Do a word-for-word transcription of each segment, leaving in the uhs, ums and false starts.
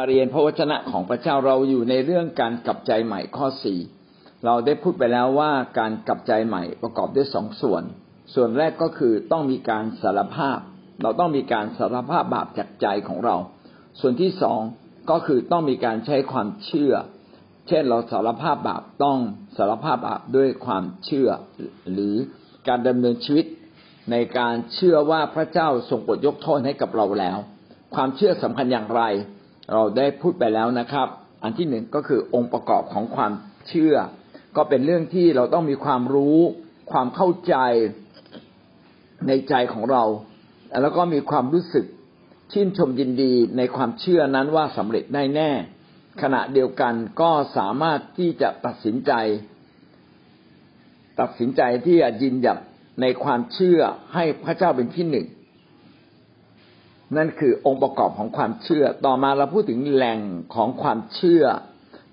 มาเรียนพระวจนะของพระเจ้าเราอยู่ในเรื่องการกลับใจใหม่ข้อสี่เราได้พูดไปแล้วว่าการกลับใจใหม่ประกอบด้วยสองส่วนส่วนแรกก็คือต้องมีการสารภาพเราต้องมีการสารภาพบาปจากใจของเราส่วนที่สองก็คือต้องมีการใช้ความเชื่อเช่นเราสารภาพบาปต้องสารภาพบาปด้วยความเชื่อหรือการดำเนินชีวิตในการเชื่อว่าพระเจ้าทรงโปรดยกโทษให้กับเราแล้วความเชื่อสำคัญอย่างไรเราได้พูดไปแล้วนะครับอันที่หนึ่งก็คือองค์ประกอบของความเชื่อก็เป็นเรื่องที่เราต้องมีความรู้ความเข้าใจในใจของเราแล้วก็มีความรู้สึกชื่นชมยินดีในความเชื่อนั้นว่าสำเร็จได้แน่ขณะเดียวกันก็สามารถที่จะตัดสินใจตัดสินใจที่จะยืนหยัดในความเชื่อให้พระเจ้าเป็นที่หนึ่งนั่นคือองค์ประกอบของความเชื่อต่อมาเราพูดถึงแหล่งของความเชื่อ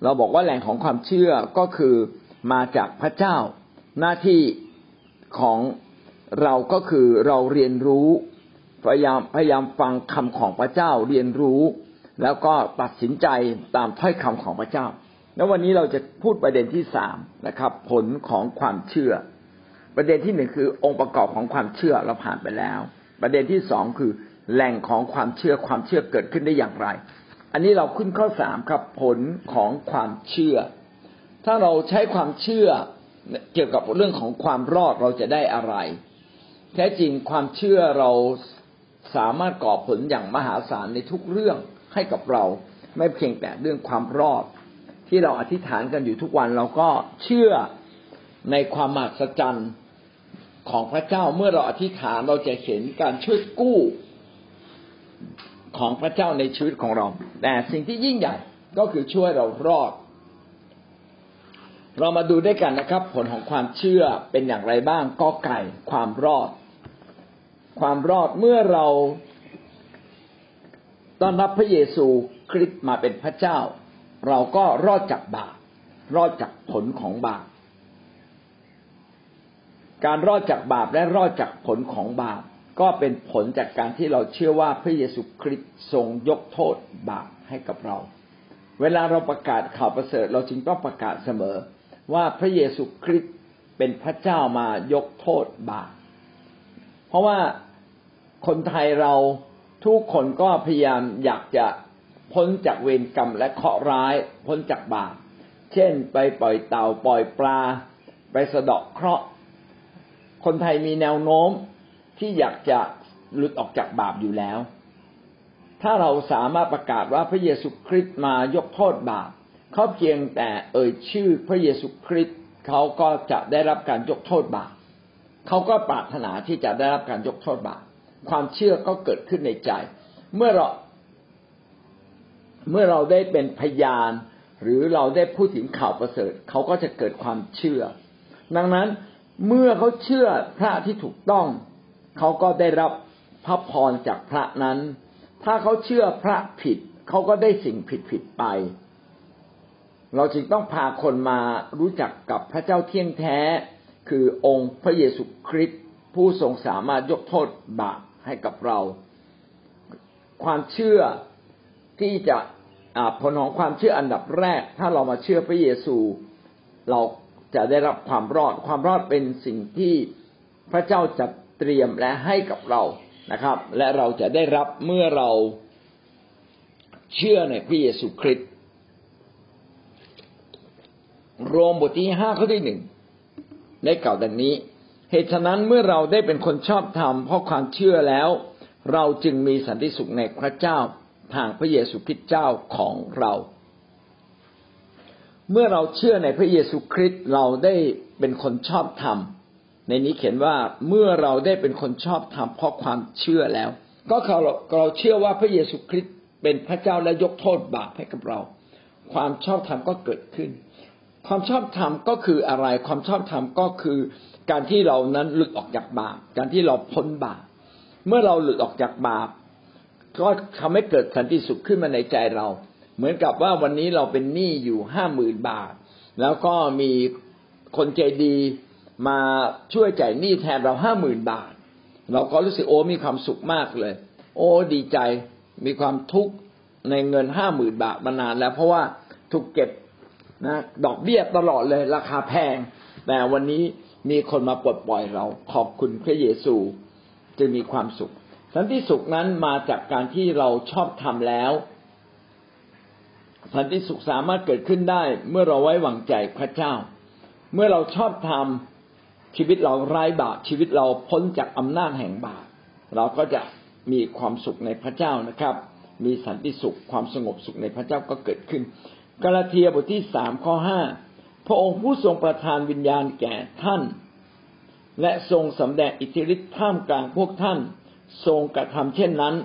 เราบอกว่าแหล่งของความเชื่อก็คือมาจากพระเจ้าหน้าที่ของเราก็คือเราเรียนรู้พยายามพยายามฟังคำของพระเจ้าเรียนรู้แล้วก็ตัดสินใจตามถ้อยคำของพระเจ้าแล้ววันนี้เราจะพูดประเด็นที่สามนะครับผลของความเชื่อประเด็นที่หนึ่งคือองค์ประกอบของความเชื่อเราผ่านไปแล้วประเด็นที่สองคือแหล่งของความเชื่อความเชื่อเกิดขึ้นได้อย่างไรอันนี้เราขึ้นข้อสามครับผลของความเชื่อถ้าเราใช้ความเชื่อเกี่ยวกับเรื่องของความรอดเราจะได้อะไรแท้จริงความเชื่อเราสามารถก่อผลอย่างมหาศาลในทุกเรื่องให้กับเราไม่เพียงแต่เรื่องความรอดที่เราอธิษฐานกันอยู่ทุกวันเราก็เชื่อในความมหัศจรรย์ของพระเจ้าเมื่อเราอธิษฐานเราจะเห็นการช่วยกู้ของพระเจ้าในชีวิตของเราแต่สิ่งที่ยิ่งใหญ่ก็คือช่วยเรารอดเรามาดูด้วยกันนะครับผลของความเชื่อเป็นอย่างไรบ้างกอไก่ความรอดความรอดเมื่อเราต้อนรับพระเยซูคริสต์มาเป็นพระเจ้าเราก็รอดจากบาปรอดจากผลของบาปการรอดจากบาปและรอดจากผลของบาปก็เป็นผลจากการที่เราเชื่อว่าพระเยซูคริสต์ทรงยกโทษบาปให้กับเราเวลาเราประกาศข่าวประเสริฐเราจึงต้องประกาศเสมอว่าพระเยซูคริสต์เป็นพระเจ้ามายกโทษบาปเพราะว่าคนไทยเราทุกคนก็พยายามอยากจะพ้นจากเวรกรรมและเคราะห์ร้ายพ้นจากบาปเช่นไปปล่อยเต่าปล่อยปลาไปสะเดาะเคราะห์คนไทยมีแนวโน้มที่อยากจะหลุดออกจากบาปอยู่แล้วถ้าเราสามารถประกาศว่าพระเยซูคริสต์มายกโทษบาปเขาเพียงแต่เอ่ยชื่อพระเยซูคริสต์เขาก็จะได้รับการยกโทษบาปเขาก็ปรารถนาที่จะได้รับการยกโทษบาปความเชื่อก็เกิดขึ้นในใจเมื่อเราเมื่อเราได้เป็นพยานหรือเราได้พูดถึงข่าวประเสริฐเขาก็จะเกิดความเชื่อดังนั้นเมื่อเขาเชื่อพระที่ถูกต้องเขาก็ได้รับพระพรจากพระนั้นถ้าเขาเชื่อพระผิดเขาก็ได้สิ่งผิดๆไปเราจึงต้องพาคนมารู้จักกับพระเจ้าเที่ยงแท้คือองค์พระเยซูคริสต์ผู้ทรงสามารถยกโทษบาปให้กับเราความเชื่อที่จะผลของความเชื่ออันดับแรกถ้าเรามาเชื่อพระเยซูเราจะได้รับความรอดความรอดเป็นสิ่งที่พระเจ้าจัดเตรียมและให้กับเรานะครับและเราจะได้รับเมื่อเราเชื่อในพระเยซูคริสต์โรมบทที่ห้าข้อที่หนึ่งได้กล่าวดังนี้เหตุฉะนั้นเมื่อเราได้เป็นคนชอบธรรมเพราะความเชื่อแล้วเราจึงมีสันติสุขในพระเจ้าทางพระเยซูคริสต์เจ้าของเราเมื่อเราเชื่อในพระเยซูคริสต์เราได้เป็นคนชอบธรรมในนี้เขียนว่าเมื่อเราได้เป็นคนชอบธรรมเพราะความเชื่อแล้วก็เราเราเชื่อว่าพระเยซูคริสต์เป็นพระเจ้าและยกโทษบาปให้กับเราความชอบธรรมก็เกิดขึ้นความชอบธรรมก็คืออะไรความชอบธรรมก็คือการที่เรานั้นหลุดออกจากบาปการที่เราพ้นบาปเมื่อเราหลุดออกจากบาปก็ทำให้เกิดสันติสุขขึ้นมาในใจเราเหมือนกับว่าวันนี้เราเป็นหนี้อยู่ ห้าหมื่น บาทแล้วก็มีคนใจดีมาช่วยจ่ายหนี้แทนเรา ห้าหมื่น บาทเราก็รู้สึกโอ้มีความสุขมากเลยโอ้ดีใจมีความทุกข์ ในเงินห้าหมื่นบาทมานานแล้วเพราะว่าถูกเก็บนะดอกเบี้ยตลอดเลยราคาแพงแต่วันนี้มีคนมาปลดปล่อยเราขอบคุณพระเยซูจะมีความสุขสันติสุขนั้นมาจากการที่เราชอบทำแล้วสันติสุขสามารถเกิดขึ้นได้เมื่อเราไว้วางใจพระเจ้าเมื่อเราชอบทำชีวิตเราไร้บาปชีวิตเราพ้นจากอำนาจแห่งบาปเราก็จะมีความสุขในพระเจ้านะครับมีสันติสุขความสงบสุขในพระเจ้าก็เกิดขึ้นกาลาเทียบทที่สามข้อห้าพระองค์ผู้ทรงประทานวิญญาณแก่ท่านและทรงสำแดงอิทธิฤทธิ์ท่ามกลางพวกท่านทรงกระทำเช่นนั้น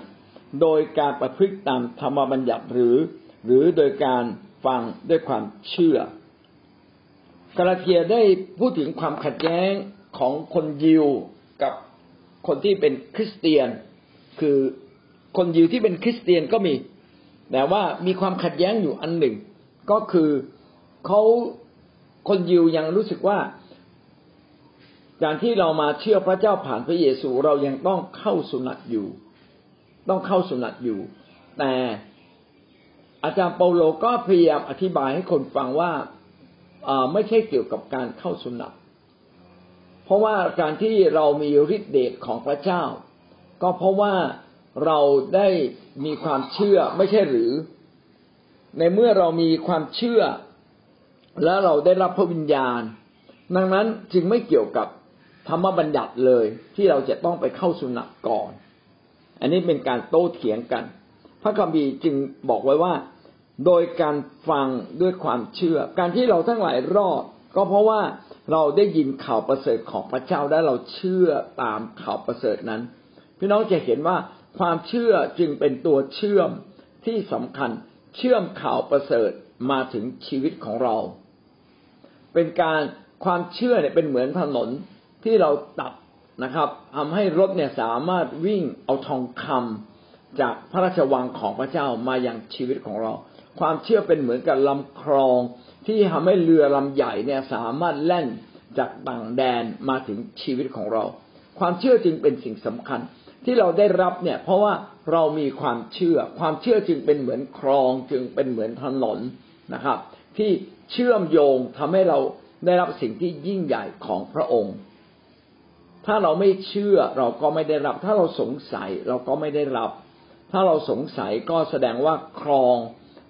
โดยการประพฤติตามธรรมบัญญัติหรือหรือโดยการฟังด้วยความเชื่อกาลาเทียได้พูดถึงความขัดแย้งของคนยิวกับคนที่เป็นคริสเตียนคือคนยิวที่เป็นคริสเตียนก็มีแต่ว่ามีความขัดแย้งอยู่อันหนึ่งก็คือเขาคนยิวยังรู้สึกว่าการที่เรามาเชื่อพระเจ้าผ่านพระเยซูเรายังต้องเข้าสุนัตอยู่ต้องเข้าสุนัตอยู่แต่อาจารย์เปาโลก็พยายามอธิบายให้คนฟังว่าไม่ใช่เกี่ยวกับการเข้าสุนัตเพราะว่าการที่เรามีฤทธิ์เดชของพระเจ้าก็เพราะว่าเราได้มีความเชื่อไม่ใช่หรือในเมื่อเรามีความเชื่อและเราได้รับพระวิญญาณดังนั้นจึงไม่เกี่ยวกับธรรมบัญญัติเลยที่เราจะต้องไปเข้าสุนัตก่อนอันนี้เป็นการโต้เถียงกันพระคัมภีร์จึงบอกไว้ว่าโดยการฟังด้วยความเชื่อการที่เราทั้งหลายรอดก็เพราะว่าเราได้ยินข่าวประเสริฐของพระเจ้าและเราเชื่อตามข่าวประเสริฐนั้นพี่น้องจะเห็นว่าความเชื่อจึงเป็นตัวเชื่อมที่สำคัญเชื่อมข่าวประเสริฐมาถึงชีวิตของเราเป็นการความเชื่อเนี่ยเป็นเหมือนถนนที่เราตัดนะครับทำให้รถเนี่ยสามารถวิ่งเอาทองคำจากพระราชวังของพระเจ้ามายังชีวิตของเราความเชื่อเป็นเหมือนกับลำคลองที่ทำให้เรือลำใหญ่เนี่ยสามารถแล่นจากต่างแดนมาถึงชีวิตของเราความเชื่อจึงเป็นสิ่งสำคัญที่เราได้รับเนี่ยเพราะว่าเรามีความเชื่อความเชื่อจึงเป็นเหมือนคลองจึงเป็นเหมือนถนนนะครับที่เชื่อมโยงทำให้เราได้รับสิ่งที่ยิ่งใหญ่ของพระองค์ถ้าเราไม่เชื่อเราก็ไม่ได้รับถ้าเราสงสัยเราก็ไม่ได้รับถ้าเราสงสัยก็แสดงว่าคลอง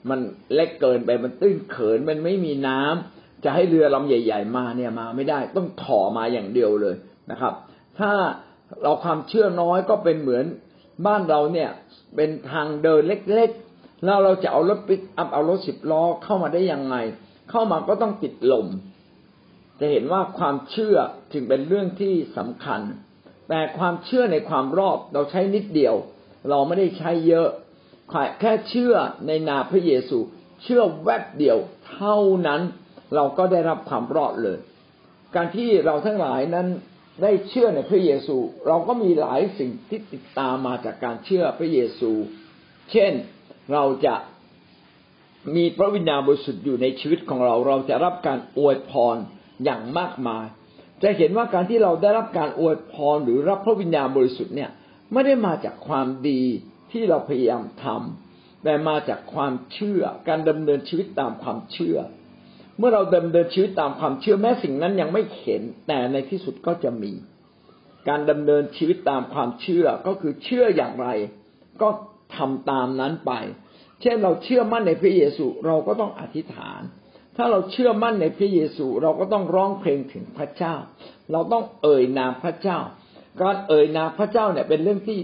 มันเล็กเกินไปมันตื้นเขินมันไม่มีน้ำจะให้เรือลำใหญ่ๆมาเนี่ยมาไม่ได้ต้องถ่อมาอย่างเดียวเลยนะครับถ้าเราความเชื่อน้อยก็เป็นเหมือนบ้านเราเนี่ยเป็นทางเดินเล็กๆแล้วเราจะเอารถปิกอัพเอารถสิบล้อเข้ามาได้ยังไงเข้ามาก็ต้องติดลมจะเห็นว่าความเชื่อจึงเป็นเรื่องที่สำคัญแต่ความเชื่อในความรอบเราใช้นิดเดียวเราไม่ได้ใช้เยอะแค่เชื่อในนามพระเยซูเชื่อแวบเดียวเท่านั้นเราก็ได้รับความรอดเลยการที่เราทั้งหลายนั้นได้เชื่อในพระเยซูเราก็มีหลายสิ่งที่ติดตามมาจากการเชื่อพระเยซูเช่นเราจะมีพระวิญญาณบริสุทธิ์อยู่ในชีวิตของเราเราจะรับการอวยพรอย่างมากมายจะเห็นว่าการที่เราได้รับการอวยพรหรือรับพระวิญญาณบริสุทธิ์เนี่ยไม่ได้มาจากความดีที่เราพยายามทำแต่มาจากความเชื่อการดำเนินชีวิตตามความเชื่อเมื่อเราดำเนินชีวิตตามความเชื่อแม้สิ่งนั้นยังไม่เห็นแต่ในที่สุดก็จะมีการดำเนินชีวิตตามความเชื่อก็คือเชื่ออย่างไรก็ทำตามนั้นไปเช่นเราเชื่อมั่นในพระเยซูเราก็ต้องอธิษฐานถ้าเราเชื่อมั่นในพระเยซูเราก็ต้องร้องเพลงถึงพระเจ้าเราต้องเอ่ยนามพระเจ้าการเอ่ยนามพระเจ้าเนี่ยเป็นเรื่องที่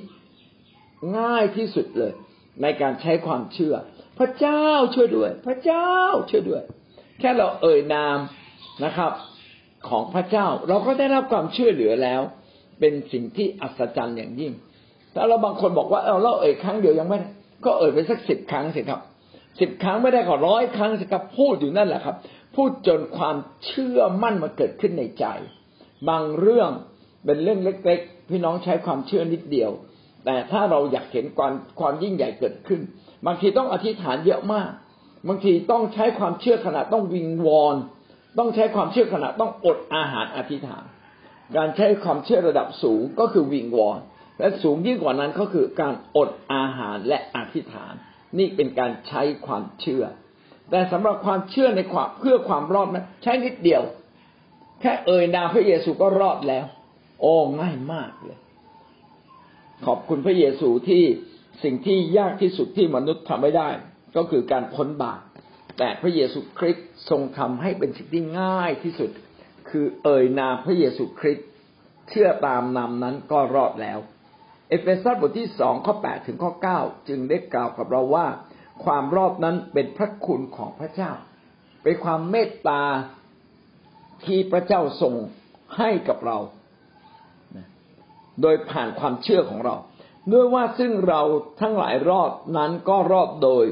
ง่ายที่สุดเลยในการใช้ความเชื่อพระเจ้าช่วยด้วยพระเจ้าช่วยด้วยแค่เราเอ่ยนามนะครับของพระเจ้าเราก็ได้รับความช่วยเหลือแล้วเป็นสิ่งที่อัศจรรย์อย่างยิ่งแต่เราบางคนบอกว่าเอาเราเอ่ยครั้งเดียวยังไม่ได้ก็เอ่ยไปสักสิบครั้งสิครับสิบครั้งไม่ได้ก็ร้อยครั้งสิครับพูดอยู่นั่นแหละครับพูดจนความเชื่อมั่นมาเกิดขึ้นในใจบางเรื่องเป็นเรื่องเล็กๆพี่น้องใช้ความเชื่อนิดเดียวแต่ถ้าเราอยากเห็นความความยิ่งใหญ่เกิดขึ้นบางทีต้องอธิษฐานเยอะมากบางทีต้องใช้ความเชื่อขณะต้องวิงวอนต้องใช้ความเชื่อขณะต้องอดอาหารอธิษฐานการใช้ความเชื่อระดับสูงก็คือวิงวอนและสูงยิ่งกว่านั้นก็คือการอดอาหารและอธิษฐาน นี่เป็นการใช้ความเชื่อแต่สำหรับความเชื่อในความเพื่อความรอดนั้นใช้นิดเดียวแค่เอ่ยนามพระเยซูก็รอดแล้วโอ้ง่ายมากเลยขอบคุณพระเยซูที่สิ่งที่ยากที่สุดที่มนุษย์ทำไม่ได้ก็คือการพ้นบาปแต่พระเยซูคริสต์ทรงทำให้เป็นสิ่งที่ง่ายที่สุดคือเอ่ยนามพระเยซูคริสต์เชื่อตามนามนั้นก็รอดแล้วเอเฟซัสบทที่สองข้อแปดถึงข้อเก้าจึงได้กล่าวกับเราว่าความรอดนั้นเป็นพระคุณของพระเจ้าเป็นความเมตตาที่พระเจ้าทรงให้กับเราโดยผ่านความเชื่อของเราด้วยว่าซึ่งเราทั้งหลายรอดนั้นก็รอดโดย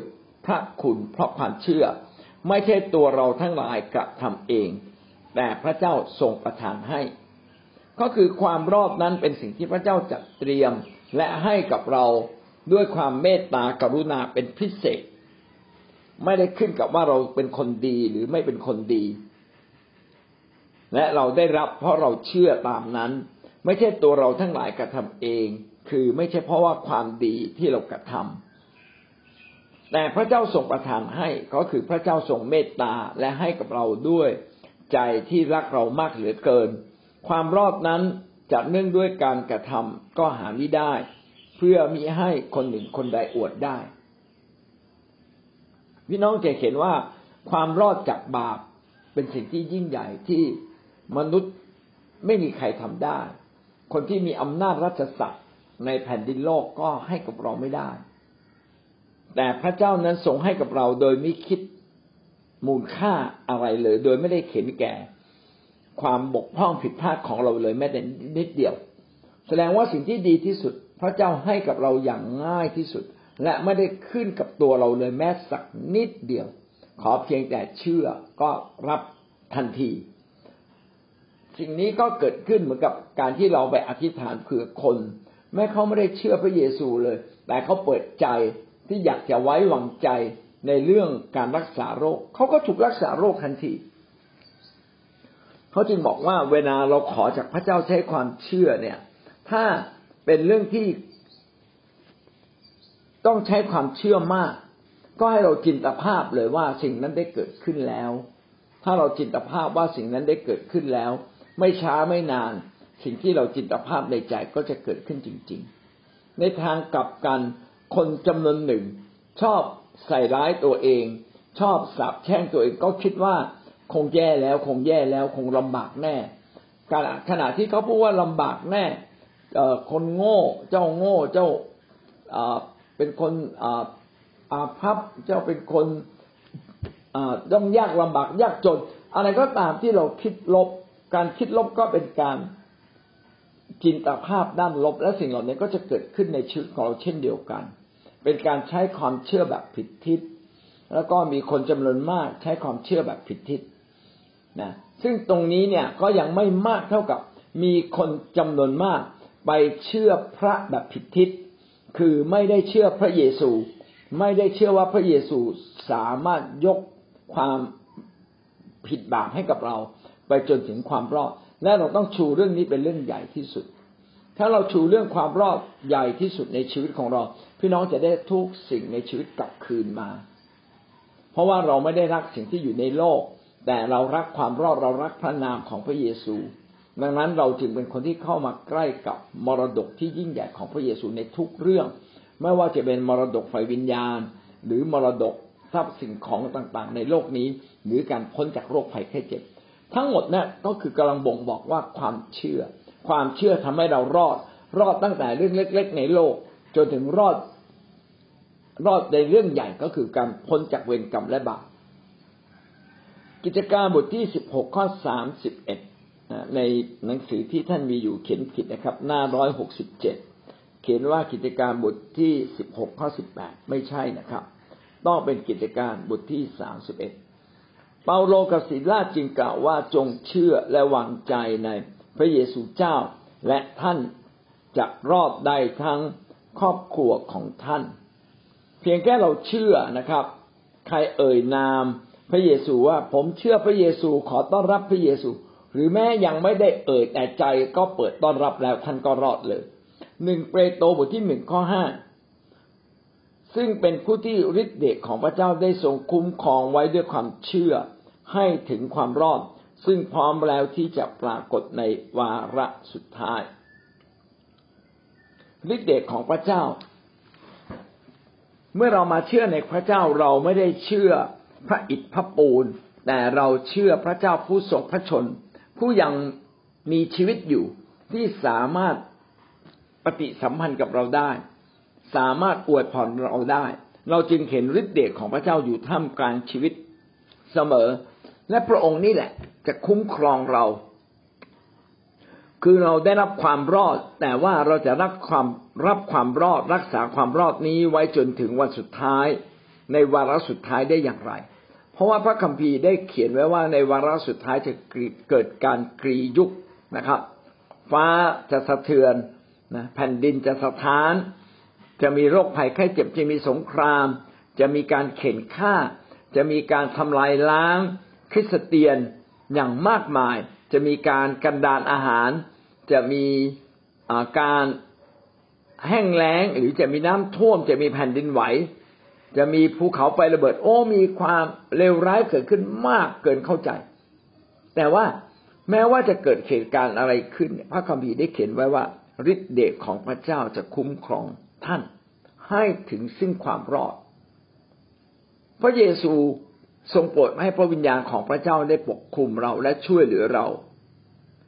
พระคุณเพราะความเชื่อไม่ใช่ตัวเราทั้งหลายกระทำเองแต่พระเจ้าทรงประทานให้ก็คือความรอดนั้นเป็นสิ่งที่พระเจ้าจัดเตรียมและให้กับเราด้วยความเมตตากรุณาเป็นพิเศษไม่ได้ขึ้นกับว่าเราเป็นคนดีหรือไม่เป็นคนดีและเราได้รับเพราะเราเชื่อตามนั้นไม่ใช่ตัวเราทั้งหลายกระทำเองคือไม่ใช่เพราะว่าความดีที่เรากระทำแต่พระเจ้าทรงประทานให้ก็คือพระเจ้าทรงเมตตาและให้กับเราด้วยใจที่รักเรามากเหลือเกินความรอดนั้นจัดเนื่องด้วยการกระทำก็หาไม่ได้เพื่อมิให้คนหนึ่งคนใดอวดได้พี่น้องจะเห็นว่าความรอดจากบาปเป็นสิ่งที่ยิ่งใหญ่ที่มนุษย์ไม่มีใครทำได้คนที่มีอำนาจรัชศักดิ์ในแผ่นดินโลกก็ให้กับเราไม่ได้แต่พระเจ้านั้นทรงให้กับเราโดยไม่คิดมูลค่าอะไรเลยโดยไม่ได้เห็นแก่ความบกพร่องผิดพลาดของเราเลยแม้แต่นิดเดียวแสดงว่าสิ่งที่ดีที่สุดพระเจ้าให้กับเราอย่างง่ายที่สุดและไม่ได้ขึ้นกับตัวเราเลยแม้สักนิดเดียวขอเพียงแต่เชื่อก็รับทันทีสิ่งนี้ก็เกิดขึ้นเหมือนกับการที่เราไปอธิษฐานเผื่อคนแม้เขาไม่ได้เชื่อพระเยซูเลยแต่เขาเปิดใจที่อยากจะไว้วางใจในเรื่องการรักษาโรคเขาก็ถูกรักษาโรคทันทีเขาจึงบอกว่าเวลาเราขอจากพระเจ้าใช้ความเชื่อเนี่ยถ้าเป็นเรื่องที่ต้องใช้ความเชื่อมากก็ให้เราจินตภาพเลยว่าสิ่งนั้นได้เกิดขึ้นแล้วถ้าเราจินตภาพว่าสิ่งนั้นได้เกิดขึ้นแล้วไม่ช้าไม่นานสิ่งที่เราจินตภาพในใจก็จะเกิดขึ้นจริงๆในทางกลับกันคนจำนวนหนึ่งชอบใส่ร้ายตัวเองชอบสาปแช่งตัวเองก็คิดว่าคงแย่แล้วคงแย่แล้วคงลำบากแน่ขณะที่เขาพูดว่าลำบากแน่คนโง่เจ้าโง่เจ้าเป็นคนอาภัพเจ้าเป็นคนต้องยากลำบากยากจนอะไรก็ตามที่เราคิดลบการคิดลบก็เป็นการจินตภาพด้านลบและสิ่งเหล่านี้ก็จะเกิดขึ้นในชีวิตของเราเช่นเดียวกันเป็นการใช้ความเชื่อแบบผิดทิศแล้วก็มีคนจำนวนมากใช้ความเชื่อแบบผิดทิศนะซึ่งตรงนี้เนี่ยก็ยังไม่มากเท่ากับมีคนจำนวนมากไปเชื่อพระแบบผิดทิศคือไม่ได้เชื่อพระเยซูไม่ได้เชื่อว่าพระเยซูสามารถยกความผิดบาปให้กับเราไปจนถึงความรอดและเราต้องชูเรื่องนี้เป็นเรื่องใหญ่ที่สุดถ้าเราชูเรื่องความรอดใหญ่ที่สุดในชีวิตของเราพี่น้องจะได้ทุกสิ่งในชีวิตกลับคืนมาเพราะว่าเราไม่ได้รักสิ่งที่อยู่ในโลกแต่เรารักความรอดเรารักพระนามของพระเยซูดังนั้นเราจึงเป็นคนที่เข้ามาใกล้กับมรดกที่ยิ่งใหญ่ของพระเยซูในทุกเรื่องไม่ว่าจะเป็นมรดกฝ่ายวิญญาณหรือมรดกทรัพย์สินของต่างๆในโลกนี้หรือการพ้นจากโรคภัยไข้เจ็บทั้งหมดนั่นก็คือกำลังบ่งบอกว่าความเชื่อความเชื่อทำให้เรารอดรอดตั้งแต่เรื่องเล็กๆในโลกจนถึงรอดรอดในเรื่องใหญ่ก็คือการพ้นจากเวรกรรมและบาปกิจการบทที่สิบหกข้อสามสิบเอ็ดนะในหนังสือที่ท่านมีอยู่เขียนผิดนะครับหน้าหนึ่งร้อยหกสิบเจ็ดเขียนว่ากิจการบทที่สิบหกข้อสิบแปดไม่ใช่นะครับต้องเป็นกิจการบทที่สามสิบเอ็ดเปาโลกับศิลาจึงกล่าวว่าจงเชื่อและวางใจในพระเยซูเจ้าและท่านจะรอดได้ทั้งครอบครัวของท่านเพียงแค่เราเชื่อนะครับใครเอ่ยนามพระเยซูว่าผมเชื่อพระเยซูขอต้อนรับพระเยซูหรือแม้ยังไม่ได้เอ่ยแต่ใจก็เปิดต้อนรับแล้วท่านก็รอดเลยหนึ่งเปโตรบทที่หนึ่งข้อห้า ซึ่งเป็นผู้ที่ฤทธิ์เดชของพระเจ้าได้ทรงคุ้มครองไว้ด้วยความเชื่อให้ถึงความรอดซึ่งพร้อมแล้วที่จะปรากฏในวาระสุดท้ายฤทธิ์เดชของพระเจ้าเมื่อเรามาเชื่อในพระเจ้าเราไม่ได้เชื่อพระอิฐพระปูนแต่เราเชื่อพระเจ้าผู้ทรงพระชนผู้ยังมีชีวิตอยู่ที่สามารถปฏิสัมพันธ์กับเราได้สามารถอวยพรเราได้เราจึงเห็นฤทธิ์เดชของพระเจ้าอยู่ท่ามกลางชีวิตเสมอและพระองค์นี่แหละจะคุ้มครองเราคือเราได้รับความรอดแต่ว่าเราจะรับความรับความรอดรักษาความรอดนี้ไว้จนถึงวันสุดท้ายในวาระสุดท้ายได้อย่างไรเพราะว่าพระคัมภีร์ได้เขียนไว้ว่าในวาระสุดท้ายจะเกิดการกรียุคนะครับฟ้าจะสะเทือนนะแผ่นดินจะสะท้านจะมีโรคภัยไข้เจ็บจะมีสงครามจะมีการเข่นฆ่าจะมีการทำลายล้างคริสเตียนอย่างมากมายจะมีการกันดารอาหารจะมีการแห้งแล้งหรือจะมีน้ำท่วมจะมีแผ่นดินไหวจะมีภูเขาไฟระเบิดโอ้มีความเลวร้ายเกิดขึ้นมากเกินเข้าใจแต่ว่าแม้ว่าจะเกิดเหตุการณ์อะไรขึ้นพระคัมภีร์ได้เขียนไว้ว่าฤทธิ์เดชของพระเจ้าจะคุ้มครองท่านให้ถึงซึ่งความรอดพระเยซูทรงโปรดให้พระวิญญาณของพระเจ้าได้ปกคลุมเราและช่วยเหลือเรา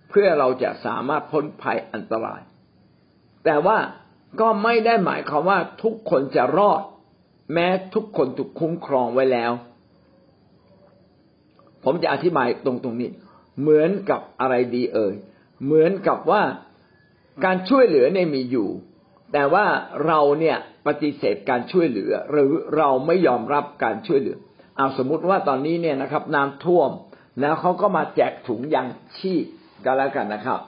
เพื่อเราจะสามารถพ้นภัยอันตรายแต่ว่าก็ไม่ได้หมายความว่าทุกคนจะรอดแม้ทุกคนถูกคุ้มครองไว้แล้วผมจะอธิบายตรงตรงนี้เหมือนกับอะไรดีเอ่ยเหมือนกับว่าการช่วยเหลือเนี่ยมีอยู่แต่ว่าเราเนี่ยปฏิเสธการช่วยเหลือหรือเราไม่ยอมรับการช่วยเหลือเอาสมมุติว่าตอนนี้เนี่ยนะครับน้ำท่วมแล้วเขาก็มาแจกถุงยางชีพกันแล้วกันนะครับ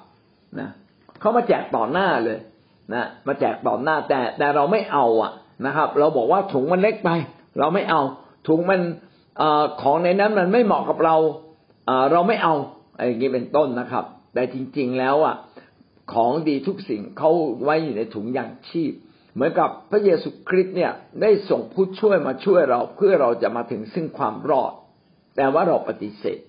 นะเขามาแจกต่อหน้าเลยนะมาแจกต่อหน้าแต่แต่เราไม่เอาอ่ะนะครับเราบอกว่าถุงมันเล็กไปเราไม่เอาถุงมันเอ่อของในนั้นมันไม่เหมาะกับเราเอ่อเราไม่เอาอะไรอย่างนี้เป็นต้นนะครับแต่จริงๆแล้วอ่ะของดีทุกสิ่งเขาไว้อยู่ในถุงยางชีพเหมือนกับพระเยซูคริสต์เนี่ยได้ส่งผู้ช่วยมาช่วยเราเพื่อเราจะมาถึงซึ่งความรอดแต่ว่าเราปฏิเสธ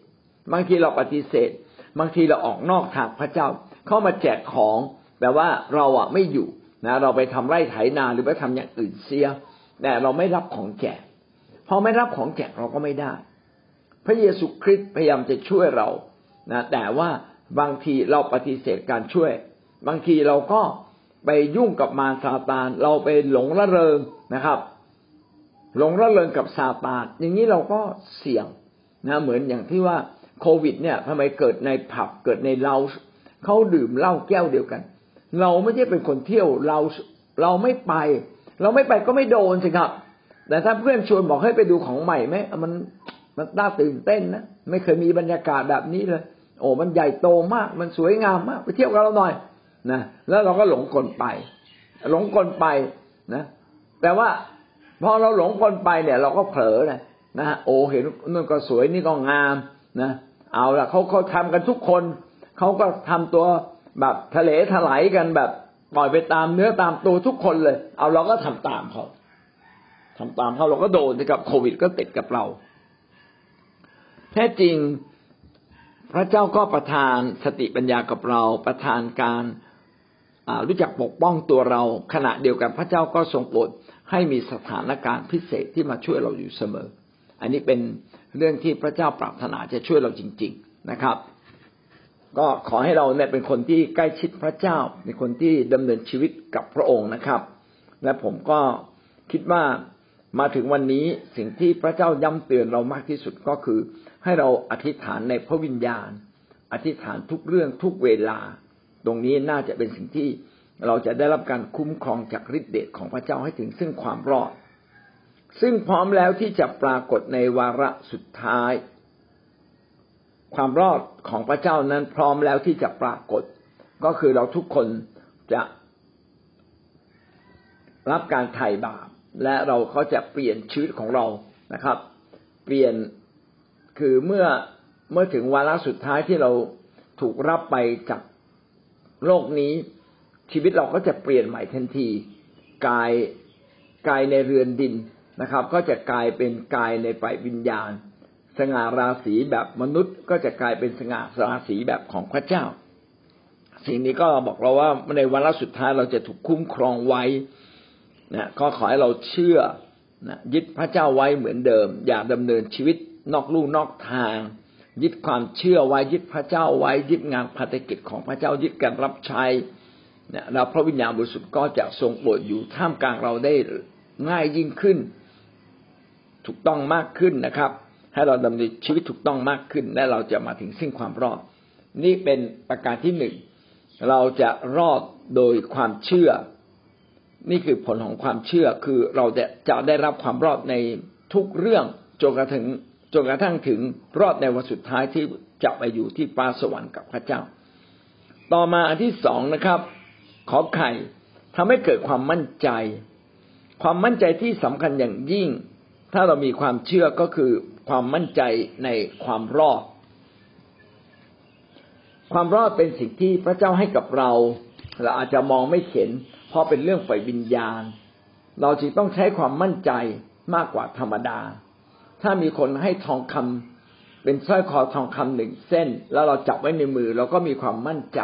บางทีเราปฏิเสธบางทีเราออกนอกทางพระเจ้าเข้ามาแจกของแต่ว่าเราอ่ะไม่อยู่นะเราไปทำไร่ไถนาหรือไปทำอย่างอื่นเสียแต่เราไม่รับของแจกพอไม่รับของแจกเราก็ไม่ได้พระเยซูคริสต์พยายามจะช่วยเรานะแต่ว่าบางทีเราปฏิเสธการช่วยบางทีเราก็ไปยุ่งกับมารซาตานเราไปหลงระเริงนะครับหลงระเริงกับซาตานอย่างนี้เราก็เสี่ยงนะเหมือนอย่างที่ว่าโควิดเนี่ยทำไมเกิดในผับเกิดในเลาส์เขาดื่มเหล้าแก้วเดียวกันเราไม่ใช่เป็นคนเที่ยวเราเราไม่ไปเราไม่ไปก็ไม่โดนสิครับแต่ถ้าเพื่อนชวนบอกให้ไปดูของใหม่ไหมมันมันน่าตื่นเต้นนะไม่เคยมีบรรยากาศแบบนี้เลยโอ้มันใหญ่โตมากมันสวยงามมากไปเที่ยวกับเราหน่อยนะแล้วเราก็หลงกลไปหลงกลไปนะแต่ว่าพอเราหลงกลไปเนี่ยเราก็เผลอนะนะโอ้เห็นนั่นก็สวยนี่ก็งามนะเอาล่ะเขาเขาทำกันทุกคนเขาก็ทำตัวแบบทะเลถลายกันแบบปล่อยไปตามเนื้อตามตัวทุกคนเลยเอาเราก็ทำตามเขาทำตามเขาเราก็โดนกับโควิดก็ติดกับเราแท้จริงพระเจ้าก็ประทานสติปัญญากับเราประทานการรู้จักปกป้องตัวเราขณะเดียวกันพระเจ้าก็ทรงโปรดให้มีสถานการณ์พิเศษที่มาช่วยเราอยู่เสมออันนี้เป็นเรื่องที่พระเจ้าปรารถนาจะช่วยเราจริงๆนะครับก็ขอให้เราเนี่ยเป็นคนที่ใกล้ชิดพระเจ้าเป็นคนที่ดำเนินชีวิตกับพระองค์นะครับและผมก็คิดว่ามาถึงวันนี้สิ่งที่พระเจ้าย้ำเตือนเรามากที่สุดก็คือให้เราอธิษฐานในพระวิญญาณอธิษฐานทุกเรื่องทุกเวลาตรงนี้น่าจะเป็นสิ่งที่เราจะได้รับการคุ้มครองจากฤทธิ์เดชของพระเจ้าให้ถึงซึ่งความรอดซึ่งพร้อมแล้วที่จะปรากฏในวาระสุดท้ายความรอดของพระเจ้านั้นพร้อมแล้วที่จะปรากฏก็คือเราทุกคนจะรับการไถ่บาปและเราเขาจะเปลี่ยนชีวิตของเรานะครับเปลี่ยนคือเมื่อเมื่อถึงวาระสุดท้ายที่เราถูกรับไปจากโลกนี้ชีวิตเราก็จะเปลี่ยนใหม่ทันทีกาย กายในเรือนดินนะครับก็จะกลายเป็นกายในฝ่ายวิญญาณสง่าราศีแบบมนุษย์ก็จะกลายเป็นสง่าราศีแบบของพระเจ้าสิ่งนี้ก็บอกเราว่าในวาระสุดท้ายเราจะถูกคุ้มครองไว้นะก็ขอให้เราเชื่อนะยึดพระเจ้าไว้เหมือนเดิมอย่าดำเนินชีวิตนอกลู่นอกทางยึดความเชื่อไว้ยึดพระเจ้าไว้ยึดงานภารกิจของพระเจ้ายึดการรับใช้นะแล้วพระวิญญาณบริสุทธิ์ก็จะทรงโปรดอยู่ท่ามกลางเราได้ง่ายยิ่งขึ้นถูกต้องมากขึ้นนะครับให้เราดำเนินชีวิตถูกต้องมากขึ้นและเราจะมาถึงสิ้นความรอดนี่เป็นประการที่หนึ่งเราจะรอดโดยความเชื่อนี่คือผลของความเชื่อคือเราจะจะได้รับความรอดในทุกเรื่องจนกระทั่งจนกระทั่งถึงรอดในวันสุดท้ายที่จะไปอยู่ที่ฟ้าสวรรค์กับพระเจ้าต่อมาอันที่สองนะครับขอไข่ทำให้เกิดความมั่นใจความมั่นใจที่สำคัญอย่างยิ่งถ้าเรามีความเชื่อก็คือความมั่นใจในความรอดความรอดเป็นสิ่งที่พระเจ้าให้กับเราเราอาจจะมองไม่เห็นเพราะเป็นเรื่องฝ่ายวิญญาณเราจึงต้องใช้ความมั่นใจมากกว่าธรรมดาถ้ามีคนให้ทองคำเป็นสร้อยคอทองคำหนึ่งเส้นแล้วเราจับไว้ในมือเราก็มีความมั่นใจ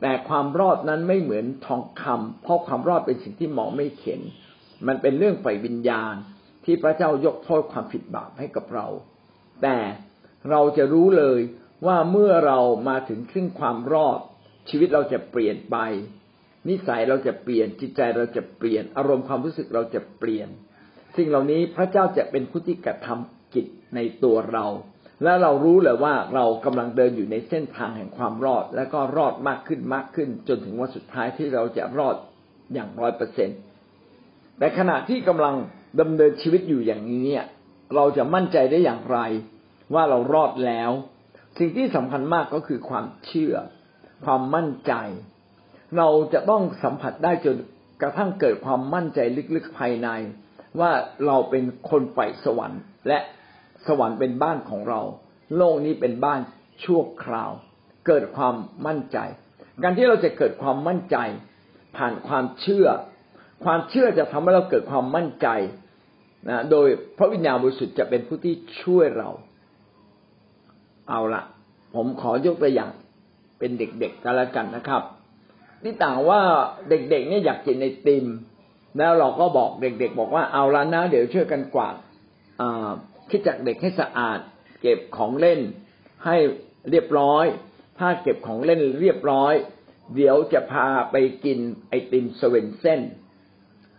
แต่ความรอดนั้นไม่เหมือนทองคำเพราะความรอดเป็นสิ่งที่มองไม่เห็นมันเป็นเรื่องฝ่ายวิญญาณที่พระเจ้ายกโทษความผิดบาปให้กับเราแต่เราจะรู้เลยว่าเมื่อเรามาถึงซึ่งความรอดชีวิตเราจะเปลี่ยนไปนิสัยเราจะเปลี่ยนจิตใจเราจะเปลี่ยนอารมณ์ความรู้สึกเราจะเปลี่ยนสิ่งเหล่านี้พระเจ้าจะเป็นผู้ที่กระทำกิจในตัวเราและเรารู้เลยว่าเรากำลังเดินอยู่ในเส้นทางแห่งความรอดและก็รอดมากขึ้นมากขึ้นจนถึงวันสุดท้ายที่เราจะรอดอย่าง ร้อยเปอร์เซ็นต์ แต่ขณะที่กำลังดำเนินชีวิตอยู่อย่างนี้เนี่ยเราจะมั่นใจได้อย่างไรว่าเรารอดแล้วสิ่งที่สำคัญมากก็คือความเชื่อความมั่นใจเราจะต้องสัมผัสได้จนกระทั่งเกิดความมั่นใจลึกๆภายในว่าเราเป็นคนไปสวรรค์และสวรรค์เป็นบ้านของเราโลกนี้เป็นบ้านชั่วคราวเกิดความมั่นใจการที่เราจะเกิดความมั่นใจผ่านความเชื่อความเชื่อจะทำให้เราเกิดความมั่นใจนะโดยพระวิญญาณบริสุทธิ์จะเป็นผู้ที่ช่วยเราเอาละผมขอยกตัวอย่างเป็นเด็กๆกันแล้วกันนะครับนี่ต่างว่าเด็กๆเนี่ยอยากกินไอติมแล้วเราก็บอกเด็กๆบอกว่าเอาละนะเดี๋ยวช่วยกันกวาดอ่าคิดจักเด็กให้สะอาดเก็บของเล่นให้เรียบร้อยถ้าเก็บของเล่นเรียบร้อยเดี๋ยวจะพาไปกินไอติมสเวนเซ่น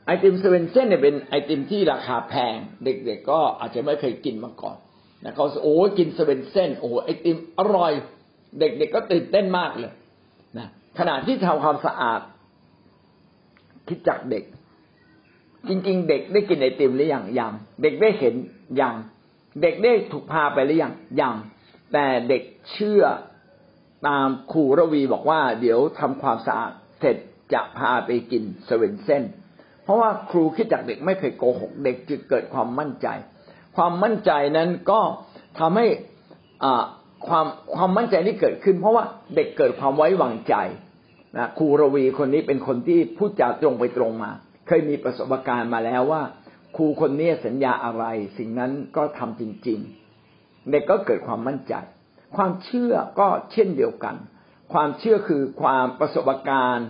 ไอติมสเวนเซ่นเนี่ยเป็นไอติมที่ราคาแพงเด็กๆก็อาจจะไม่เคยกินมาก่อนนะเขาโอ้กินสเวนเซ่นโอ้ไอติมอร่อยเด็กๆก็ตื่นเต้นมากเลยนะขณะที่ทำความสะอาดคิดจักเด็กจริงๆเด็กได้กินไอติมหรือยังยังเด็กได้เห็นยังเด็กได้ถูกพาไปหรือยังยังแต่เด็กเชื่อตามครูระวีบอกว่าเดี๋ยวทำความสะอาดเสร็จจะพาไปกินสเวนเซ่นเพราะว่าครูคิดจักเด็กไม่เคยโกหกเด็กจึงเกิดความมั่นใจความมั่นใจนั้นก็ทำให้อ่าความความมั่นใจนี้เกิดขึ้นเพราะว่าเด็กเกิดความไว้วางใจนะครูระวีคนนี้เป็นคนที่พูดจาตรงไปตรงมาเคยมีประสบการณ์มาแล้วว่าครูคนนี้สัญญาอะไรสิ่งนั้นก็ทำจริงๆเด็กก็เกิดความมั่นใจความเชื่อก็เช่นเดียวกันความเชื่อคือความประสบการณ์